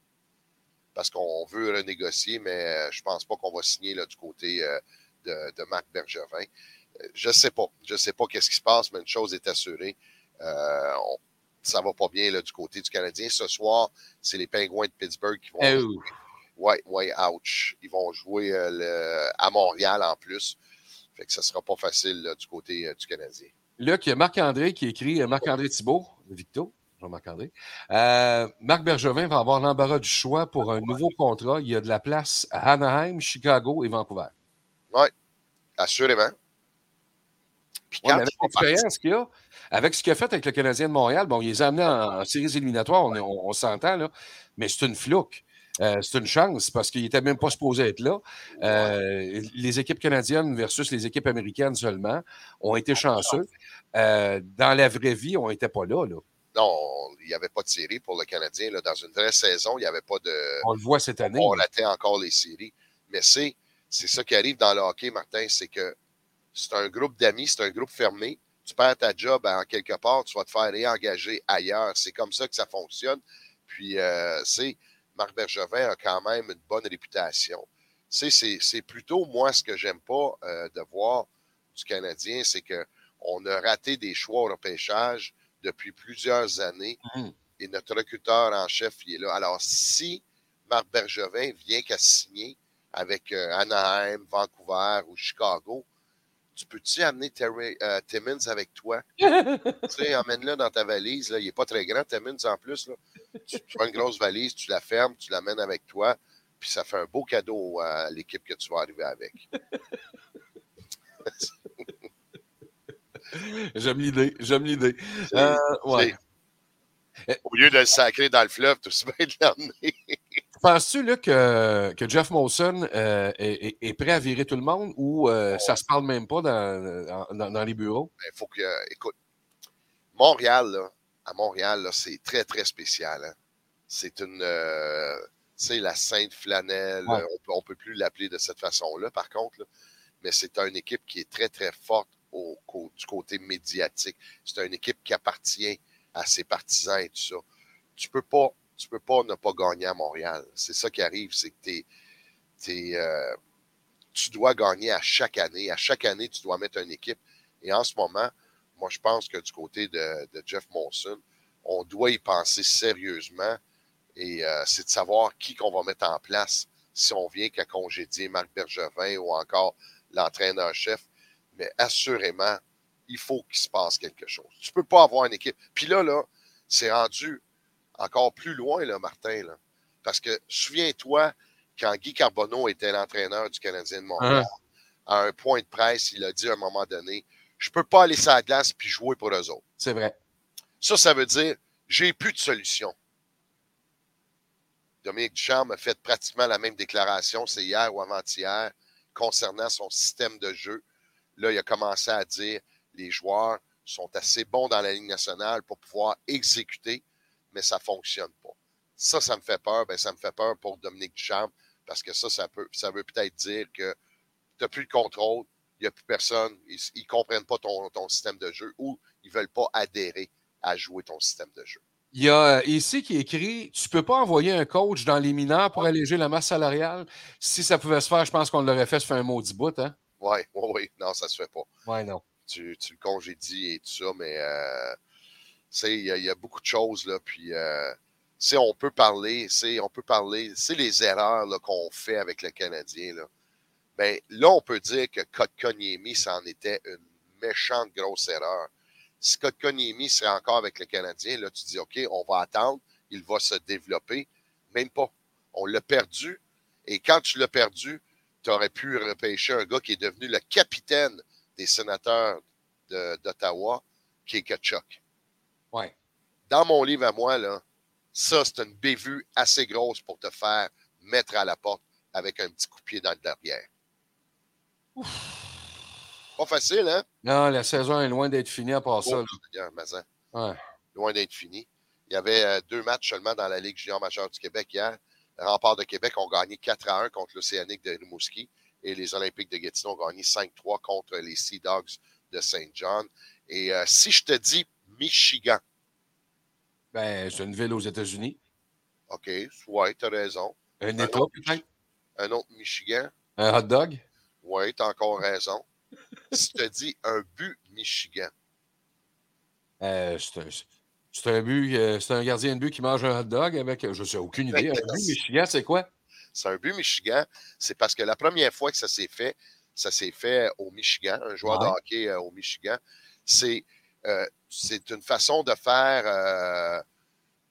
Parce qu'on veut renégocier, mais je ne pense pas qu'on va signer là, du côté euh, de, de Marc Bergevin. Je ne sais pas. Je ne sais pas qu'est-ce qui se passe, mais une chose est assurée. Euh, on, ça ne va pas bien là, du côté du Canadien. Ce soir, c'est les Pingouins de Pittsburgh qui vont hey, jouer. Oui, oui, ouch. Ils vont jouer euh, le, à Montréal en plus. Fait que ça ne sera pas facile là, du côté euh, du Canadien. Là, il y a Marc-André qui écrit, Marc-André Thibault, Victo. Jean-Marc-André. Euh, Marc Bergevin va avoir l'embarras du choix pour un nouveau contrat. Il y a de la place à Anaheim, Chicago et Vancouver. Oui, assurément. Puis ouais, avec l'expérience qu'il y a, avec ce qu'il a fait avec le Canadien de Montréal, bon, il les a amenés en, en séries éliminatoires, on, on, on s'entend, là, mais c'est une flouque. Euh, c'est une chance parce qu'il n'était même pas supposé être là. Euh, les équipes canadiennes versus les équipes américaines seulement ont été chanceux. Euh, dans la vraie vie, on n'était pas là, là. Non, il n'y avait pas de série pour le Canadien. Là. Dans une vraie saison, il n'y avait pas de... On le voit cette année. On ratait encore les séries. Mais c'est, c'est ça qui arrive dans le hockey, Martin, c'est que c'est un groupe d'amis, c'est un groupe fermé. Tu perds ta job en quelque part, tu vas te faire réengager ailleurs. C'est comme ça que ça fonctionne. Puis, euh, c'est Marc Bergevin a quand même une bonne réputation. C'est, c'est, c'est plutôt, moi, ce que j'aime pas euh, de voir du Canadien, c'est qu'on a raté des choix au repêchage depuis plusieurs années, mmh. et notre recruteur en chef, il est là. Alors, si Marc Bergevin vient qu'à signer avec euh, Anaheim, Vancouver ou Chicago, tu peux-tu amener Terry, euh, Timmins avec toi? Tu sais, emmène-le dans ta valise. Là. Il n'est pas très grand, Timmins, en plus. Là. Tu, tu prends une grosse valise, tu la fermes, tu l'amènes avec toi, puis ça fait un beau cadeau à l'équipe que tu vas arriver avec. J'aime l'idée, j'aime l'idée. Euh, ouais. Au lieu de le sacrer dans le fleuve, tout se bien de l'emmener. Penses-tu là, que, que Jeff Molson euh, est, est prêt à virer tout le monde ou euh, ouais. ça ne se parle même pas dans, dans, dans les bureaux? Il ben, faut que, euh, écoute, Montréal, là, à Montréal, là, c'est très, très spécial. Hein. C'est une, euh, tu sais, la Sainte Flanelle, ouais. on ne peut plus l'appeler de cette façon-là, par contre, là. Mais c'est une équipe qui est très, très forte. Au, au, du côté médiatique. C'est une équipe qui appartient à ses partisans et tout ça. Tu peux pas, tu peux pas ne pas gagner à Montréal. C'est ça qui arrive, c'est que t'es, t'es, euh, tu dois gagner à chaque année. À chaque année, tu dois mettre une équipe. Et en ce moment, moi, je pense que du côté de, de Jeff Molson, on doit y penser sérieusement et euh, c'est de savoir qui qu'on va mettre en place si on vient qu'à congédier Marc Bergevin ou encore l'entraîneur-chef. Mais assurément, il faut qu'il se passe quelque chose. Tu ne peux pas avoir une équipe. Puis là, là, c'est rendu encore plus loin, là, Martin. Là. Parce que souviens-toi, quand Guy Carbonneau était l'entraîneur du Canadien de Montréal, hein? À un point de presse, il a dit à un moment donné, je ne peux pas aller sur la glace puis jouer pour eux autres. C'est vrai. Ça, ça veut dire, j'ai plus de solution. Dominique Ducharme a fait pratiquement la même déclaration, c'est hier ou avant-hier, concernant son système de jeu. Là, il a commencé à dire les joueurs sont assez bons dans la Ligue nationale pour pouvoir exécuter, mais ça ne fonctionne pas. Ça, ça me fait peur. Bien, ça me fait peur pour Dominique Ducharme parce que ça, ça, peut, ça veut peut-être dire que tu n'as plus le contrôle, il n'y a plus personne, ils ne comprennent pas ton, ton système de jeu ou ils ne veulent pas adhérer à jouer ton système de jeu. Il y a ici qui écrit « Tu peux pas envoyer un coach dans les mineurs pour alléger la masse salariale? » Si ça pouvait se faire, je pense qu'on l'aurait fait, ça fait un maudit bout, hein? Oui, oui, oui. Non, ça ne se fait pas. Oui, non. Tu, tu le congédies et tout ça, mais euh, il y, y a beaucoup de choses, là, puis euh, on peut parler, on peut parler, c'est les erreurs là, qu'on fait avec le Canadien, là. Ben, là, on peut dire que Kotkaniemi, ça en était une méchante grosse erreur. Si Kotkaniemi serait encore avec le Canadien, là, tu dis, OK, on va attendre, il va se développer. Même pas. On l'a perdu, et quand tu l'as perdu, tu aurais pu repêcher un gars qui est devenu le capitaine des Sénateurs de, d'Ottawa, qui est Tkachuk. Ouais. Dans mon livre à moi, là, ça, c'est une bévue assez grosse pour te faire mettre à la porte avec un petit coup de pied dans le derrière. Ouf. Pas facile, hein? Non, la saison est loin d'être finie à part ça. Ouais. Loin d'être finie. Il y avait euh, deux matchs seulement dans la Ligue junior majeure du Québec hier. Les Remparts de Québec ont gagné quatre à un contre l'Océanique de Rimouski et les Olympiques de Gatineau ont gagné cinq à trois contre les Sea Dogs de Saint John. Et euh, si je te dis Michigan. Ben, c'est une ville aux États-Unis. OK, ouais, t'as raison. Un état, peut-être? Un autre Michigan. Un hot dog? Oui, t'as encore raison. Si je te dis un but Michigan. Euh, c'est, un, c'est un but, c'est un gardien de but qui mange un hot dog avec, je sais, aucune idée. Un but Michigan, c'est quoi? C'est un but Michigan, c'est parce que la première fois que ça s'est fait, ça s'est fait au Michigan, un joueur ouais. de hockey euh, au Michigan. C'est, euh, c'est une façon de faire... Euh,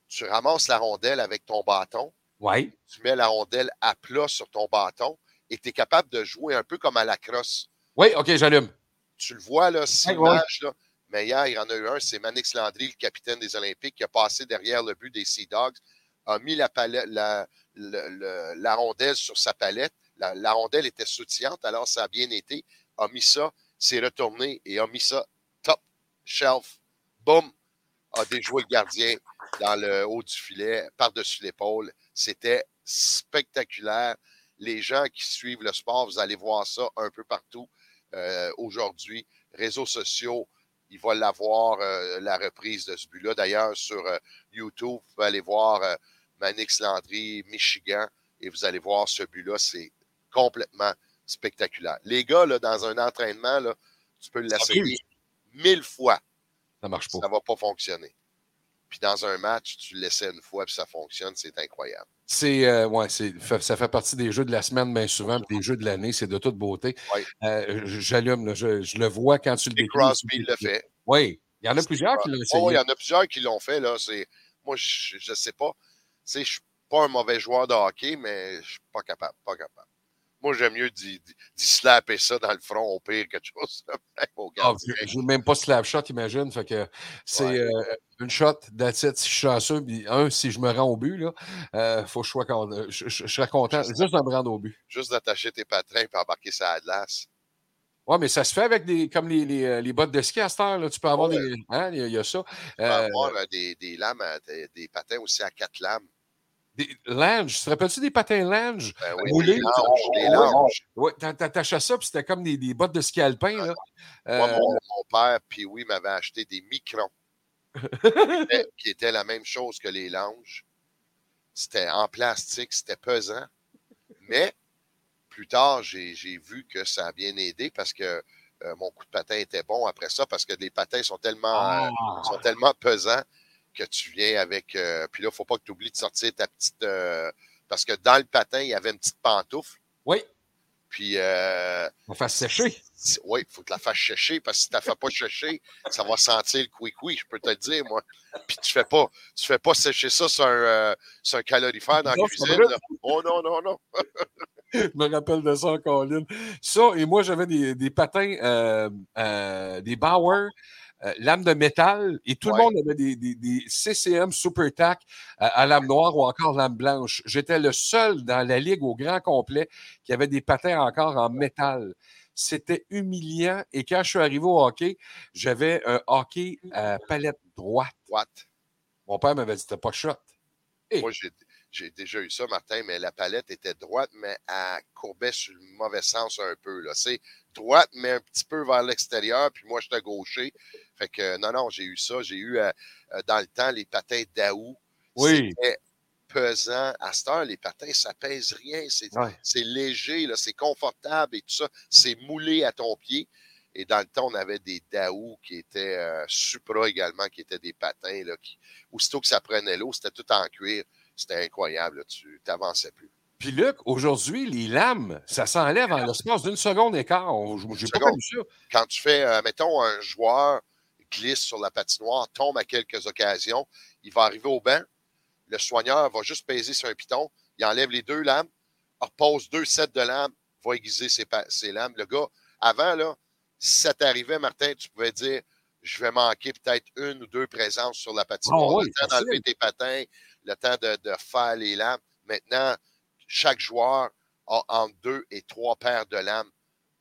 tu ramasses la rondelle avec ton bâton. Ouais. Tu mets la rondelle à plat sur ton bâton et tu es capable de jouer un peu comme à la crosse. Oui, OK, j'allume. Tu le vois, là, six ouais, matchs, ouais. là. Mais hier, il y en a eu un, c'est Manix Landry, le capitaine des Olympiques, qui a passé derrière le but des Sea Dogs, a mis la, palette, la, la, la, la rondelle sur sa palette. La, la rondelle était sautillante, alors ça a bien été. A mis ça, s'est retourné et a mis ça top shelf. Boum! A déjoué le gardien dans le haut du filet, par-dessus l'épaule. C'était spectaculaire. Les gens qui suivent le sport, vous allez voir ça un peu partout euh, aujourd'hui. Réseaux sociaux, ils vont l'avoir, euh, la reprise de ce but-là. D'ailleurs, sur euh, YouTube, vous pouvez aller voir euh, Manix Landry, Michigan, et vous allez voir ce but-là. C'est complètement spectaculaire. Les gars, là, dans un entraînement, là, tu peux l'essayer mille fois. Ça marche pas. Ça va pas fonctionner. Puis dans un match, tu le laissais une fois puis ça fonctionne, c'est incroyable. C'est, euh, ouais, c'est, ça fait partie des jeux de la semaine bien souvent, puis des jeux de l'année, c'est de toute beauté. Oui. Euh, j'allume, là, je, je le vois quand tu le découvres. Crosby le fait. Oui, il y en a c'est plusieurs pas. Qui l'ont essayé. Oui, oh, il y en a plusieurs qui l'ont fait. Là. C'est, moi, je ne sais pas. Tu sais, je suis pas un mauvais joueur de hockey, mais je ne suis pas capable, pas capable. Moi, j'aime mieux d'y, d'y slapper ça dans le front, au pire, quelque chose. Ah, je n'ai même pas slap shot, imagine. Fait que c'est ouais. euh, une shot, that's it, si je suis chanceux. Puis un, si je me rends au but, il euh, faut que je sois content. Je, je, je serais content juste, juste de me rendre au but. Juste d'attacher tes patrins et embarquer ça à glace. Oui, mais ça se fait avec des comme les, les, les bottes de ski à cette heure. Là. Tu peux avoir ouais. des... Hein, il y, y a ça. Tu peux euh, avoir euh, des, des lames, à, des, des patins aussi à quatre lames. Des langes, tu te rappelles-tu des patins langes? Ben oui, moulés? Des langes, des langes. Oui, t'attaches à ça, puis c'était comme des, des bottes de ski alpin. Là. Euh... Moi, mon, mon père, puis oui, m'avait acheté des microns, qui étaient la même chose que les langes. C'était en plastique, c'était pesant. Mais, plus tard, j'ai, j'ai vu que ça a bien aidé, parce que euh, mon coup de patin était bon après ça, parce que les patins sont tellement, ah. euh, sont tellement pesants que tu viens avec... Euh, puis là, il ne faut pas que tu oublies de sortir ta petite... Euh, parce que dans le patin, il y avait une petite pantoufle. Oui. Puis... Euh, on fasse sécher. Oui, il faut que tu la fasses sécher, parce que si tu ne la fais pas sécher, ça va sentir le couicoui, je peux te le dire, moi. Puis tu ne fais pas, tu fais pas sécher ça sur un, euh, sur un calorifère dans non, la cuisine. Là. Oh non, non, non. Je me rappelle de ça, Colin. Ça, et moi, j'avais des, des patins, euh, euh, des Bauer... Euh, lame de métal, et tout ouais. le monde avait des, des, des C C M Super Tac à, à lame noire ou encore lame blanche. J'étais le seul dans la ligue au grand complet qui avait des patins encore en métal. C'était humiliant, et quand je suis arrivé au hockey, j'avais un hockey à palette droite. droite. Mon père m'avait dit « t'as pas shot hey. ». Moi, j'ai, j'ai déjà eu ça, Martin, mais la palette était droite, mais elle courbait sur le mauvais sens un peu. Là. C'est droite, mais un petit peu vers l'extérieur, puis moi, j'étais gaucher. Fait que, non, non, j'ai eu ça. J'ai eu, euh, dans le temps, les patins d'Aou. Oui. C'était pesant. À cette heure, les patins, ça pèse rien. C'est, ouais. c'est léger, là, c'est confortable et tout ça. C'est moulé à ton pied. Et dans le temps, on avait des Daou qui étaient euh, Supra également, qui étaient des patins. Là, qui, aussitôt que ça prenait l'eau, c'était tout en cuir. C'était incroyable. Là, tu n'avançais plus. Puis Luc, aujourd'hui, les lames, ça s'enlève en l'espace d'une seconde et quart. J'ai pas connu ça. Quand tu fais, euh, mettons, un joueur... glisse sur la patinoire, tombe à quelques occasions, il va arriver au banc, le soigneur va juste peser sur un piton, il enlève les deux lames, repose deux sets de lames, va aiguiser ses, pa- ses lames. Le gars, avant, là, si ça t'arrivait, Martin, tu pouvais dire je vais manquer peut-être une ou deux présences sur la patinoire, oh, oui, le temps facile. D'enlever tes patins, le temps de, de faire les lames. Maintenant, chaque joueur a entre deux et trois paires de lames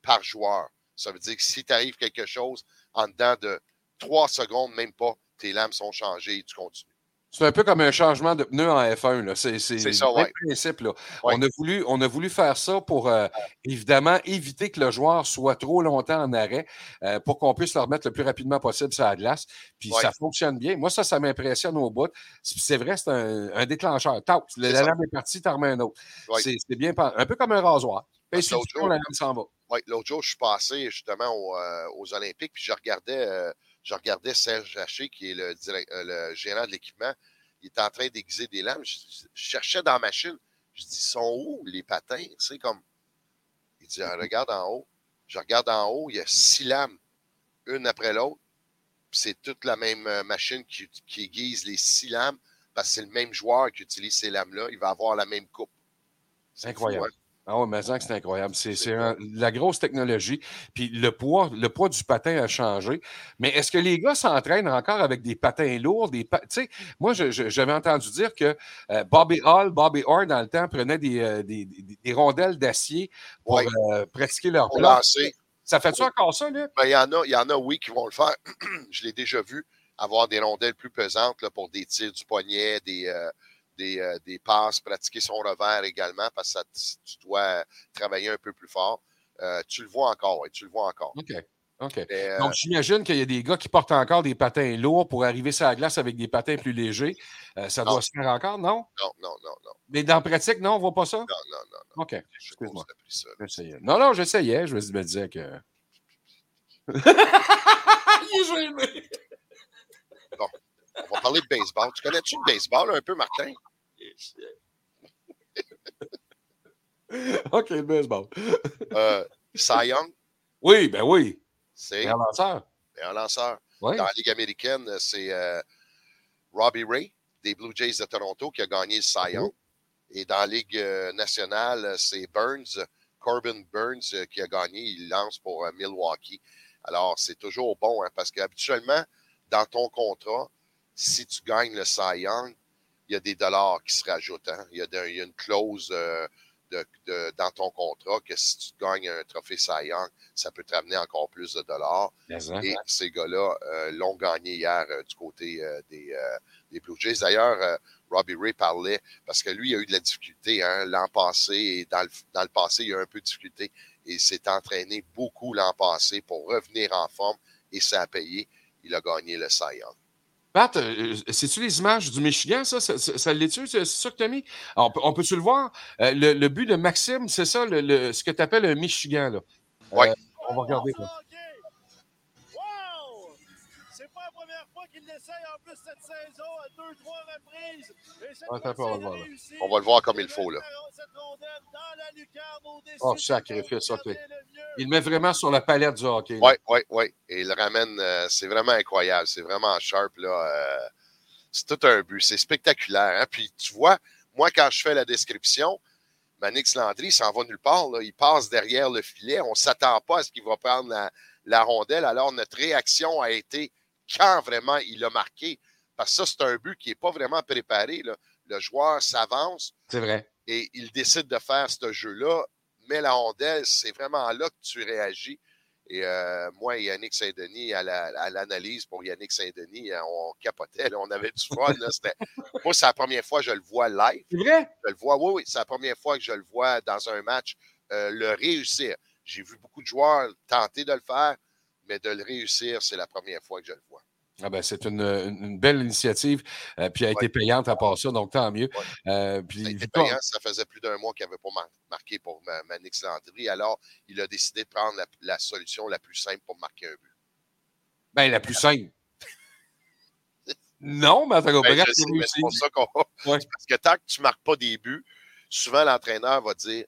par joueur. Ça veut dire que si t'arrive quelque chose, en dedans de trois secondes, même pas, tes lames sont changées et tu continues. C'est un peu comme un changement de pneus en F un. Là. C'est, c'est, c'est ça, le ouais. principe. Là. Ouais. On, a voulu, on a voulu faire ça pour, euh, évidemment, éviter que le joueur soit trop longtemps en arrêt euh, pour qu'on puisse le remettre le plus rapidement possible sur la glace. Puis ouais. ça fonctionne bien. Moi, ça, ça m'impressionne au bout. C'est vrai, c'est un, un déclencheur. Tau, la ça. lame est partie, t'en remets un autre. Ouais. C'est, c'est bien, un peu comme un rasoir. Puis si tu tournes, la lame s'en va. Oui, l'autre jour, je suis passé justement aux, euh, aux Olympiques, puis je regardais, euh, je regardais Serge Haché, qui est le, euh, le gérant de l'équipement. Il était en train d'aiguiser des lames. Je, je cherchais dans la machine. Je dis, ils sont où les patins? C'est comme. Il dit, ah, regarde en haut. Je regarde en haut, il y a six lames, une après l'autre. Puis c'est toute la même machine qui, qui aiguise les six lames, parce que c'est le même joueur qui utilise ces lames-là. Il va avoir la même coupe. C'est incroyable. Fou, hein? Ah oui, mais ça, c'est incroyable. C'est, c'est un, la grosse technologie. Puis le poids, le poids du patin a changé. Mais est-ce que les gars s'entraînent encore avec des patins lourds? Des pa- tu sais, moi, je, je, j'avais entendu dire que euh, Bobby Hall, Bobby Orr, dans le temps, prenaient des, euh, des, des, des rondelles d'acier pour oui. euh, pratiquer leur pour lancer. Ça fait-tu oui. encore ça, là? Ben, il y en a, il y en a, oui, qui vont le faire. Je l'ai déjà vu avoir des rondelles plus pesantes là, pour des tirs du poignet, des... Euh, Des, euh, des passes, pratiquer son revers également parce que ça, tu dois travailler un peu plus fort. Euh, tu le vois encore, oui, tu le vois encore. OK. OK. Mais, euh, Donc, j'imagine qu'il y a des gars qui portent encore des patins lourds pour arriver sur la glace avec des patins plus légers. Euh, ça non. doit se faire encore, non? Non, non, non, non. Mais dans la pratique, non, on ne voit pas ça? Non, non, non. non. OK. Excuse-moi. Ça, j'essayais. Non, non, j'essayais. Je me disais que... Il est gêné. Bon. On va parler de baseball. Tu connais-tu le baseball un peu, Martin? OK, le baseball. euh, Cy Young? Oui, ben oui. C'est un lanceur. C'est un lanceur. Oui. Dans la Ligue américaine, c'est euh, Robbie Ray, des Blue Jays de Toronto, qui a gagné le Cy Young. Oui. Et dans la Ligue nationale, c'est Burns, Corbin Burns, qui a gagné. Il lance pour euh, Milwaukee. Alors, c'est toujours bon, hein, parce qu'habituellement, dans ton contrat, si tu gagnes le Cy Young, il y a des dollars qui se rajoutent. Hein? Il, y a de, il y a une clause euh, de, de, dans ton contrat que si tu gagnes un trophée Cy Young, ça peut te ramener encore plus de dollars. D'accord. Et ces gars-là euh, l'ont gagné hier euh, du côté euh, des, euh, des Blue Jays. D'ailleurs, euh, Robbie Ray parlait, parce que lui, il a eu de la difficulté hein, l'an passé. Et dans le, dans le passé, il a eu un peu de difficulté. Et il s'est entraîné beaucoup l'an passé pour revenir en forme. Et ça a payé. Il a gagné le Cy Young. Pat, c'est-tu les images du Michigan, ça? Ça, ça, ça l'est-tu? C'est ça que tu as mis? On, on peut-tu le voir? Euh, le, le but de Maxime, c'est ça, le, le, ce que tu appelles un Michigan, là. Oui. Euh, on va regarder. Là. Wow! C'est pas la première fois qu'il l'essaye en plus cette saison à deux, trois reprises. Attends, on, va voir, on va le voir comme il faut, là. Oh, sacrifice, OK. Il met vraiment sur la palette du hockey. Oui, oui, oui. Et il le ramène, euh, c'est vraiment incroyable. C'est vraiment sharp, là. Euh, c'est tout un but. C'est spectaculaire. Hein? Puis tu vois, moi, quand je fais la description, Manix Landry, il s'en va nulle part. Là. Il passe derrière le filet. On ne s'attend pas à ce qu'il va prendre la, la rondelle. Alors, notre réaction a été quand vraiment il a marqué. Parce que ça, c'est un but qui n'est pas vraiment préparé. Là. Le joueur s'avance. C'est vrai. Et il décide de faire ce jeu-là. Mais la rondelle, c'est vraiment là que tu réagis. Et euh, moi et Yannick Saint-Denis, à, la, à l'analyse pour Yannick Saint-Denis, on capotait, là, on avait du fun. Là, moi, c'est la première fois que je le vois live. C'est vrai? Je le vois, oui, oui. C'est la première fois que je le vois dans un match euh, le réussir. J'ai vu beaucoup de joueurs tenter de le faire, mais de le réussir, c'est la première fois que je le vois. Ah ben, c'est une, une belle initiative, euh, puis elle a ouais. été payante à part ça, donc tant mieux. Ouais. Euh, puis, ça a été payant, ça faisait plus d'un mois qu'il n'avait pas marqué pour Manix Landry, alors il a décidé de prendre la, la solution la plus simple pour marquer un but. Ben, la plus simple. non, mais, ben, regarde, sais, mais c'est pour ça qu'on... Ouais. Parce que tant que tu ne marques pas des buts, souvent l'entraîneur va dire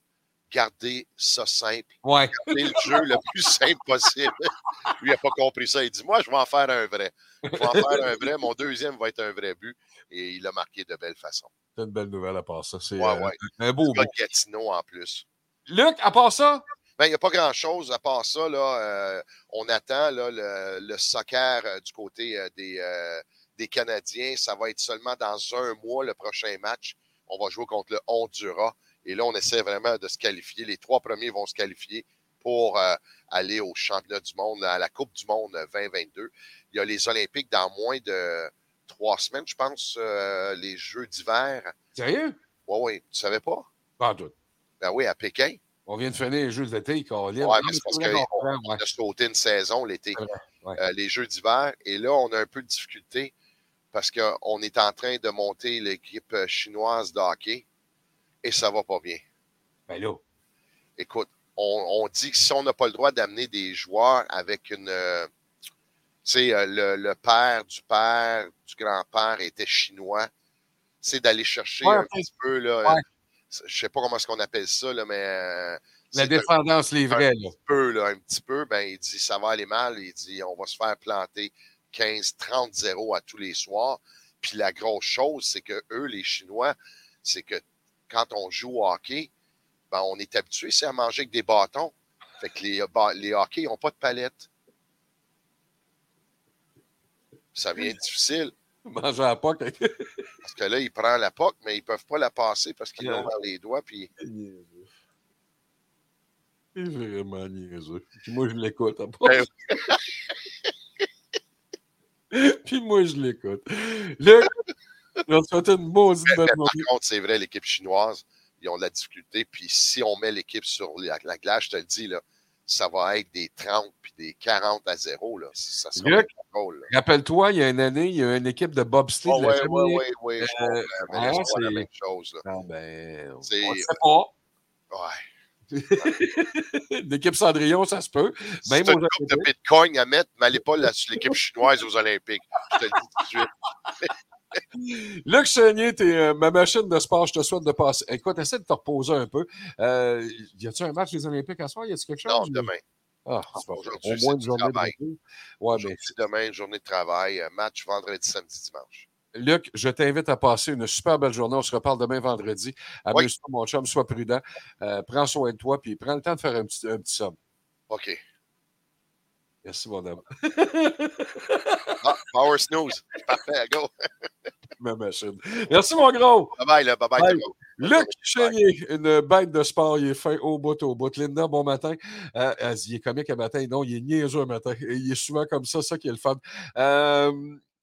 gardez ça simple. Ouais. Gardez le jeu le plus simple possible. Lui, il n'a pas compris ça. Il dit, moi, je vais en faire un vrai. Je vais en faire un vrai. Mon deuxième va être un vrai but. Et il l'a marqué de belle façon. C'est une belle nouvelle à part ça. C'est ouais, euh, ouais. un beau but. C'est Gatineau en plus. Luc, à part ça? Ben, il n'y a pas grand-chose. À part ça, là, euh, on attend là, le, le soccer euh, du côté euh, des, euh, des Canadiens. Ça va être seulement dans un mois le prochain match. On va jouer contre le Honduras. Et là, on essaie vraiment de se qualifier. Les trois premiers vont se qualifier pour euh, aller au championnat du monde, à la Coupe du monde vingt vingt-deux. Il y a les Olympiques dans moins de trois semaines, je pense, euh, les Jeux d'hiver. Sérieux? Oui, oui. Tu savais pas? Pas en doute. Ben oui, à Pékin. On vient de finir les Jeux d'été. Oui, mais c'est parce qu'on a sauté une saison l'été. Ouais, ouais. Euh, les Jeux d'hiver. Et là, on a un peu de difficulté parce qu'on est en train de monter l'équipe chinoise de hockey et ça va pas bien. Ben là. Écoute, on, on dit que si on n'a pas le droit d'amener des joueurs avec une... Euh, tu sais, euh, le, le père du père, du grand-père était chinois, c'est d'aller chercher ouais, un okay. petit peu... là. Ouais. Je ne sais pas comment est-ce qu'on appelle ça, là, mais... Euh, la descendance livrée. Un, un petit peu, là, un petit peu. Ben, il dit, ça va aller mal. Il dit, on va se faire planter quinze, trente zéro à tous les soirs. Puis la grosse chose, c'est que eux, les Chinois, c'est que quand on joue au hockey, ben, on est habitué, c'est à manger avec des bâtons. Fait que les, les hockey, ils n'ont pas de palette. Ça devient difficile. Manger la P O C. Parce que là, il prend la P O C, mais ils ne peuvent pas la passer parce qu'ils l'ont dans les doigts. Puis... C'est vraiment niaiseux. Puis moi, je l'écoute. Puis moi, je l'écoute. Le... Là, ça fait une maudite bonne journée. Par contre, c'est vrai, l'équipe chinoise, ils ont de la difficulté. Puis si on met l'équipe sur la, la glace, je te le dis, là, ça va être des trente puis des quarante à zéro. Là. Ça sera Luc, drôle, là. Rappelle-toi, il y a une année, il y a une équipe de bobsleigh. Oui, oui, oui. C'est la même chose. Là. Non, ben, on ne sait pas. Ouais. L'équipe Cendrillon, ça se peut. Si même tu as une coupe de bitcoin à mettre, mais n'allez pas là, sur l'équipe chinoise aux Olympiques. Je te le dis tout de suite. Luc Seigné, t'es euh, ma machine de sport, je te souhaite de passer. Écoute, essaie de te reposer un peu. Euh, y a-tu un match des Olympiques à soir? Y a-tu quelque chose? Non, ou... demain. Ah, c'est pas aujourd'hui. Au moins une journée travail. de ouais, mais... Demain, journée de travail, match vendredi, samedi, dimanche. Luc, je t'invite à passer une super belle journée. On se reparle demain vendredi. Amuse-toi, oui. Mon chum, sois prudent. Euh, prends soin de toi, puis prends le temps de faire un petit, un petit somme. OK. Merci, mon homme. Ah, power snooze. Parfait, go. Ma machine. Merci, mon gros. Bye-bye, là. Bye-bye, bye. Luc Chénier, une bête de sport. Il est fin au bout, au bout. Linda, bon matin. Euh, il est comique un matin. Non, il est niaiseux un matin. Il est souvent comme ça, ça qui est le fun. Euh,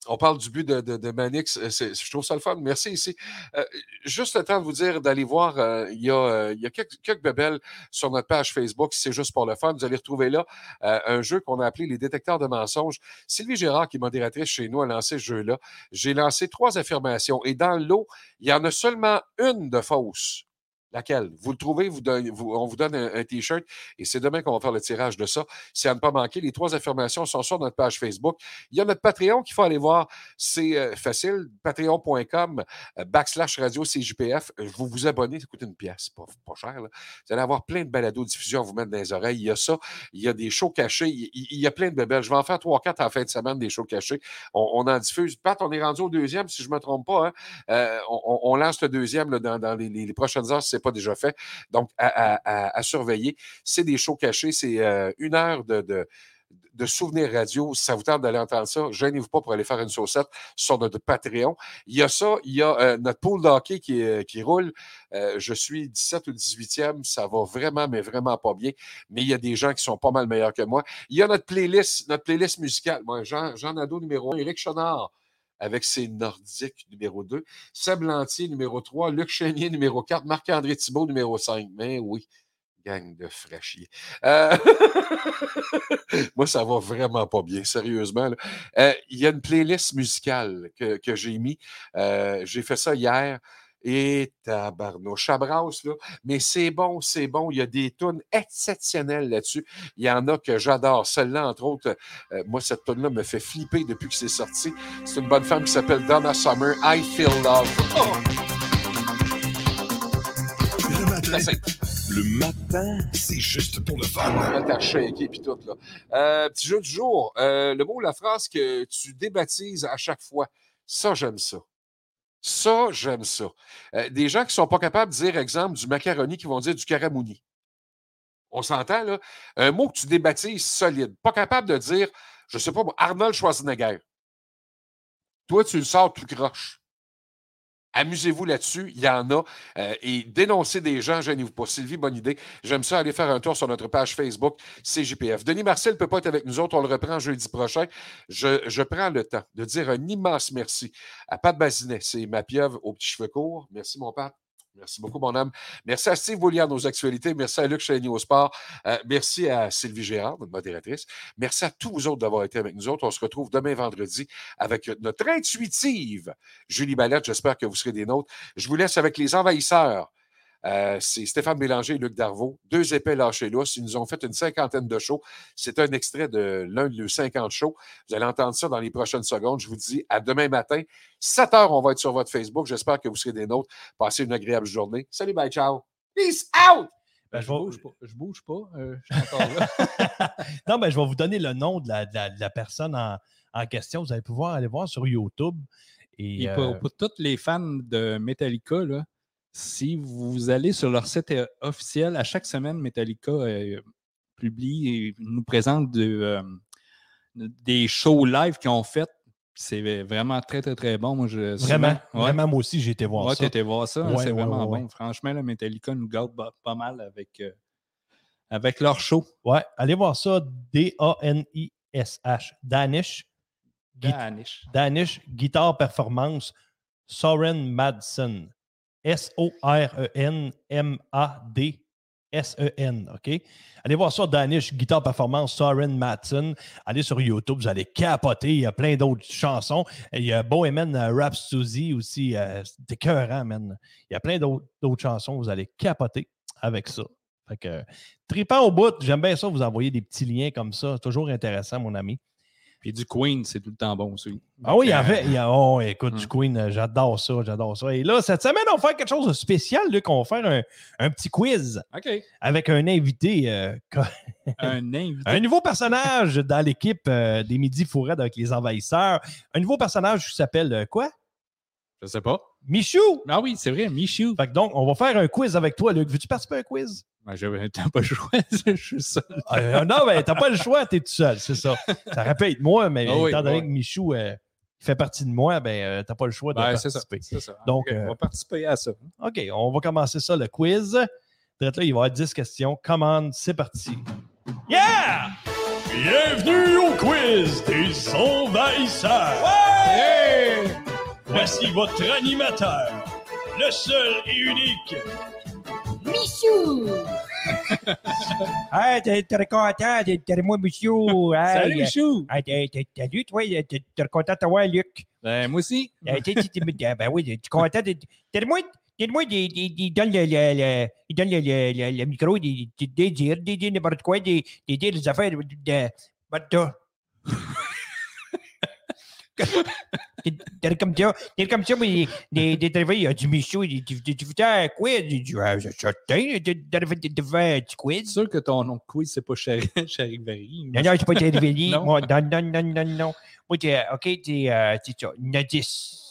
on parle du but de, de, de Manix. C'est, je trouve ça le fun. Merci, ici. Euh, juste le temps de vous dire d'aller voir. Euh, il y a, euh, il y a quelques, quelques bébelles sur notre page Facebook. C'est juste pour le fun. Vous allez retrouver là euh, un jeu qu'on a appelé les détecteurs de mensonges. Sylvie Gérard, qui est modératrice chez nous, a lancé ce jeu-là. J'ai lancé trois affirmations. Et dans l'eau, il y en a seulement une de fausse. Laquelle? Vous le trouvez, vous donne, vous, on vous donne un, un T-shirt et c'est demain qu'on va faire le tirage de ça. C'est à ne pas manquer. Les trois affirmations sont sur notre page Facebook. Il y a notre Patreon qu'il faut aller voir. C'est euh, facile. Patreon.com euh, backslash radio C J P F. Vous vous abonnez. Ça coûte une pièce. Pas, pas cher, là. Vous allez avoir plein de balados diffusion à vous mettre dans les oreilles. Il y a ça. Il y a des shows cachés. Il, il y a plein de bébelles. Je vais en faire trois, quatre en fin de semaine des shows cachés. On, on en diffuse. Pat, on est rendu au deuxième, si je ne me trompe pas. Hein. Euh, on, on lance le deuxième là, dans, dans les, les prochaines heures. C'est pas déjà fait. Donc, à, à, à surveiller. C'est des shows cachés. C'est euh, une heure de, de, de souvenirs radio. Si ça vous tente d'aller entendre ça, gênez-vous pas pour aller faire une saucette sur notre Patreon. Il y a ça. Il y a euh, notre pool d'hockey qui, qui roule. Euh, je suis dix-sept ou dix-huitième. Ça va vraiment, mais vraiment pas bien. Mais il y a des gens qui sont pas mal meilleurs que moi. Il y a notre playlist, notre playlist musicale. Moi, Jean, Jean Nadeau numéro un. Éric Chenard avec ses Nordiques, numéro deux. Seb Lantier, numéro trois. Luc Chénier, numéro quatre. Marc-André Thibault, numéro cinq. Mais oui, gang de fraîchiers. Euh... Moi, ça va vraiment pas bien, sérieusement. Il euh, y a une playlist musicale que, que j'ai mis. Euh, j'ai fait ça hier. Et tabarnouche, ça brasse, là. Mais c'est bon, c'est bon. Il y a des tunes exceptionnelles là-dessus. Il y en a que j'adore. Celle-là, entre autres, euh, moi, cette tune-là me fait flipper depuis que c'est sorti. C'est une bonne femme qui s'appelle Donna Summer. I Feel Love. Oh! Le matin, le matin, c'est juste pour le fun. Là, t'as shaké, puis tout, là. Euh, petit jeu du jour. Euh, le mot ou la phrase que tu débaptises à chaque fois. Ça, j'aime ça. Ça, j'aime ça. Euh, des gens qui ne sont pas capables de dire, exemple, du macaroni, qui vont dire du caramouni. On s'entend, là? Un mot que tu débaptises solide. Pas capable de dire, je ne sais pas, Arnold Schwarzenegger. Toi, tu le sors tout croche. Amusez-vous là-dessus, il y en a. Euh, et dénoncez des gens, gênez-vous pas. Sylvie, bonne idée. J'aime ça aller faire un tour sur notre page Facebook C J P F. Denis Marcille ne peut pas être avec nous autres, on le reprend jeudi prochain. Je, je prends le temps de dire un immense merci à Pat Bazinet, c'est ma pieuvre aux petits cheveux courts. Merci mon Pat. Merci beaucoup, mon homme. Merci à Steve William aux actualités. Merci à Luc Chénier au sport. Euh, merci à Sylvie Gérard, notre modératrice. Merci à tous vous autres d'avoir été avec nous autres. On se retrouve demain vendredi avec notre intuitive Julie Ballette. J'espère que vous serez des nôtres. Je vous laisse avec les envahisseurs. Euh, c'est Stéphane Bélanger et Luc Darvaux. Deux épais lâchés là. Ils nous ont fait une cinquantaine de shows. C'est un extrait de l'un de leurs cinquante shows. Vous allez entendre ça dans les prochaines secondes. Je vous dis à demain matin. sept heures, on va être sur votre Facebook. J'espère que vous serez des nôtres. Passez une agréable journée. Salut, bye, ciao. Peace out! Ben, je ne bouge pas. Je bouge pas. Euh, je suis encore là. Non, ben, je vais vous donner le nom de la, de la, de la personne en, en question. Vous allez pouvoir aller voir sur YouTube. Et, et pour, euh... pour tous les fans de Metallica, là, si vous allez sur leur site officiel, à chaque semaine, Metallica euh, publie et nous présente de, euh, des shows live qu'ils ont fait. C'est vraiment très, très, très bon. Moi, je, vraiment? Souvent, vraiment, ouais. Moi aussi, j'ai été voir ouais, ça. Ouais, tu étais voir ça. Ouais, hein, c'est ouais, vraiment ouais, bon. Ouais. Franchement, là, Metallica nous garde pas, pas mal avec, euh, avec leur show. Ouais, allez voir ça. D A N I S H. Danish. Danish. Gui- Danish, guitare performance. Soren Madsen. S O R E N M A D S E N, OK? Allez voir ça, Danish Guitar Performance, Soren Madsen. Allez sur YouTube, vous allez capoter. Il y a plein d'autres chansons. Il y a Bohemian Rapsuzy aussi. Euh, c'est écœurant, man. Il y a plein d'autres, d'autres chansons. Vous allez capoter avec ça. Fait que, tripant au bout, j'aime bien ça, vous envoyer des petits liens comme ça. C'est toujours intéressant, mon ami. Puis du Queen, c'est tout le temps bon aussi. Ah oui, il y avait. Il y a, oh, écoute, hum. du Queen, j'adore ça, j'adore ça. Et là, cette semaine, on va faire quelque chose de spécial, Luc. On va faire un, un petit quiz. OK. Avec un invité. Euh, un invité. Un nouveau personnage dans l'équipe euh, des Midi Fourades avec les Envahisseurs. Un nouveau personnage qui s'appelle euh, quoi? Je sais pas. Michou. Ah oui, c'est vrai, Michou. Fait que donc, on va faire un quiz avec toi, Luc. Veux-tu participer à un quiz? Ben, je, t'as pas le choix, je suis seul. Euh, non, mais ben, t'as pas le choix, t'es tout seul, c'est ça. Ça répète moi, mais oh oui, étant donné ouais. que Michou euh, fait partie de moi, ben euh, t'as pas le choix de ben, participer. C'est ça, c'est ça. Donc, okay, euh, on va participer à ça. OK, on va commencer ça, le quiz. Peut-être là, il va y avoir dix questions. Commande, c'est parti. Yeah! Bienvenue au quiz des envahisseurs. Ouais! Yeah! Voici votre animateur, le seul et unique, Michou! Ah, t'es très content d'être moi, Michou! Salut, Michou! Ah, t'es salut, toi, t'es content de t'avoir, Luc? Ben, moi aussi! Ben oui, t'es content de... T'es moi, il donne le micro, il dit n'importe quoi, il dit des affaires de... T'es comme ça, t'es comme ça, mais t'es arrivé, il y a du Michou, tu fais un quiz, tu fais un quiz. C'est sûr que ton nom de quiz, c'est pas Charlie Varie. Non, non, c'est pas Charlie Varie. Non, non, non, non, non. Moi, t'es, ok, t'es, c'est ça, Nadis.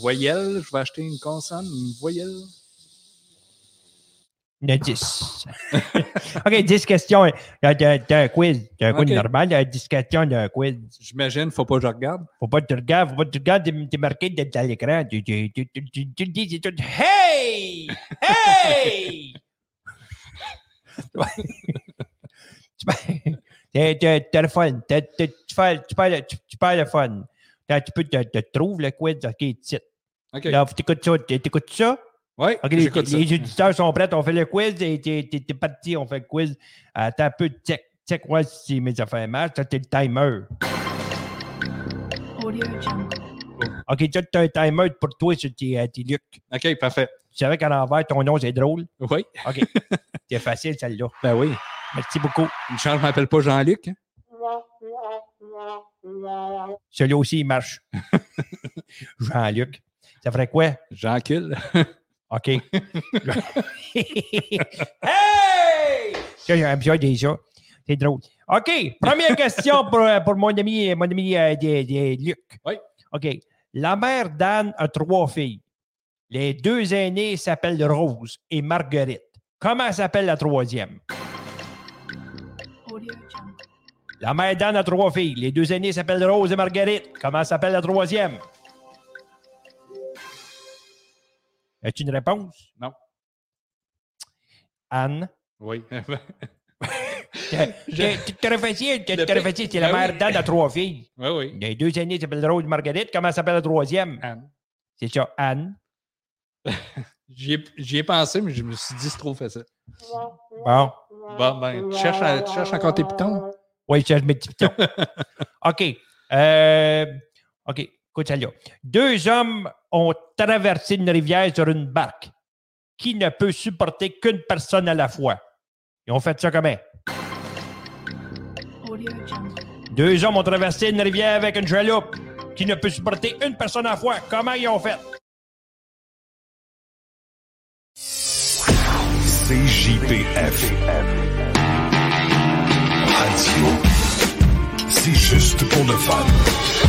Voyelle, je vais acheter une consonne, une voyelle. dix. OK, dix questions d'un quiz. D'un quiz okay. normal, dix questions d'un quiz. J'imagine, faut pas que je regarde. Faut pas que tu regardes, faut pas que tu regardes, t'es marqué dans l'écran. Tu le dis, c'est tout. Hey! Hey! T'as le fun. Tu perds le fun. Tu peux te trouver le quiz. OK, titre. Là, t'écoutes ça. T'écoutes ça? Oui, okay, j'écoute les, ça. Les auditeurs sont prêts, on fait le quiz, et t'es, t'es, t'es parti, on fait le quiz. Attends un peu, check, check, ouais, si mes affaires marchent, ça, t'es le timer. OK, ça, t'as un timer pour toi, c'est tes, tes Luc. OK, parfait. Tu savais qu'à l'envers, ton nom, c'est drôle? Oui. OK, c'est facile, celle-là. Ben oui. Merci beaucoup. Une chance, je m'appelle pas Jean-Luc. Hein? Celui-là aussi, il marche. Jean-Luc. Ça ferait quoi? Jean-Cul. OK. Hey! Ça, j'ai besoin de ça. C'est drôle. OK. Première question pour, pour mon ami, mon ami euh, de, de Luc. Oui. OK. La mère d'Anne a trois filles. Les deux aînées s'appellent Rose et Marguerite. Comment s'appelle la troisième? La mère d'Anne a trois filles. Les deux aînées s'appellent Rose et Marguerite. Comment s'appelle la troisième? As-tu une réponse? Non. Anne? Oui. Carafatier, Carafatier, c'est la mère d'Anne à trois filles. Oui, oui. Les deux aînés s'appellent Rose et Marguerite. Comment s'appelle la troisième? Anne. C'est ça, Anne. J'y ai, j'y ai pensé, mais je me suis dit, c'est trop facile. Bon. Bon, ben, tu cherches, à, tu cherches encore tes pitons? Oui, je cherche mes petits pitons. OK. Euh, OK, écoute ça là. Deux hommes ont traversé une rivière sur une barque qui ne peut supporter qu'une personne à la fois. Ils ont fait ça comment? Deux hommes ont traversé une rivière avec une chaloupe qui ne peut supporter une personne à la fois. Comment ils ont fait? C J P F. Radio. C'est juste pour le fun.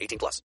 eighteen plus.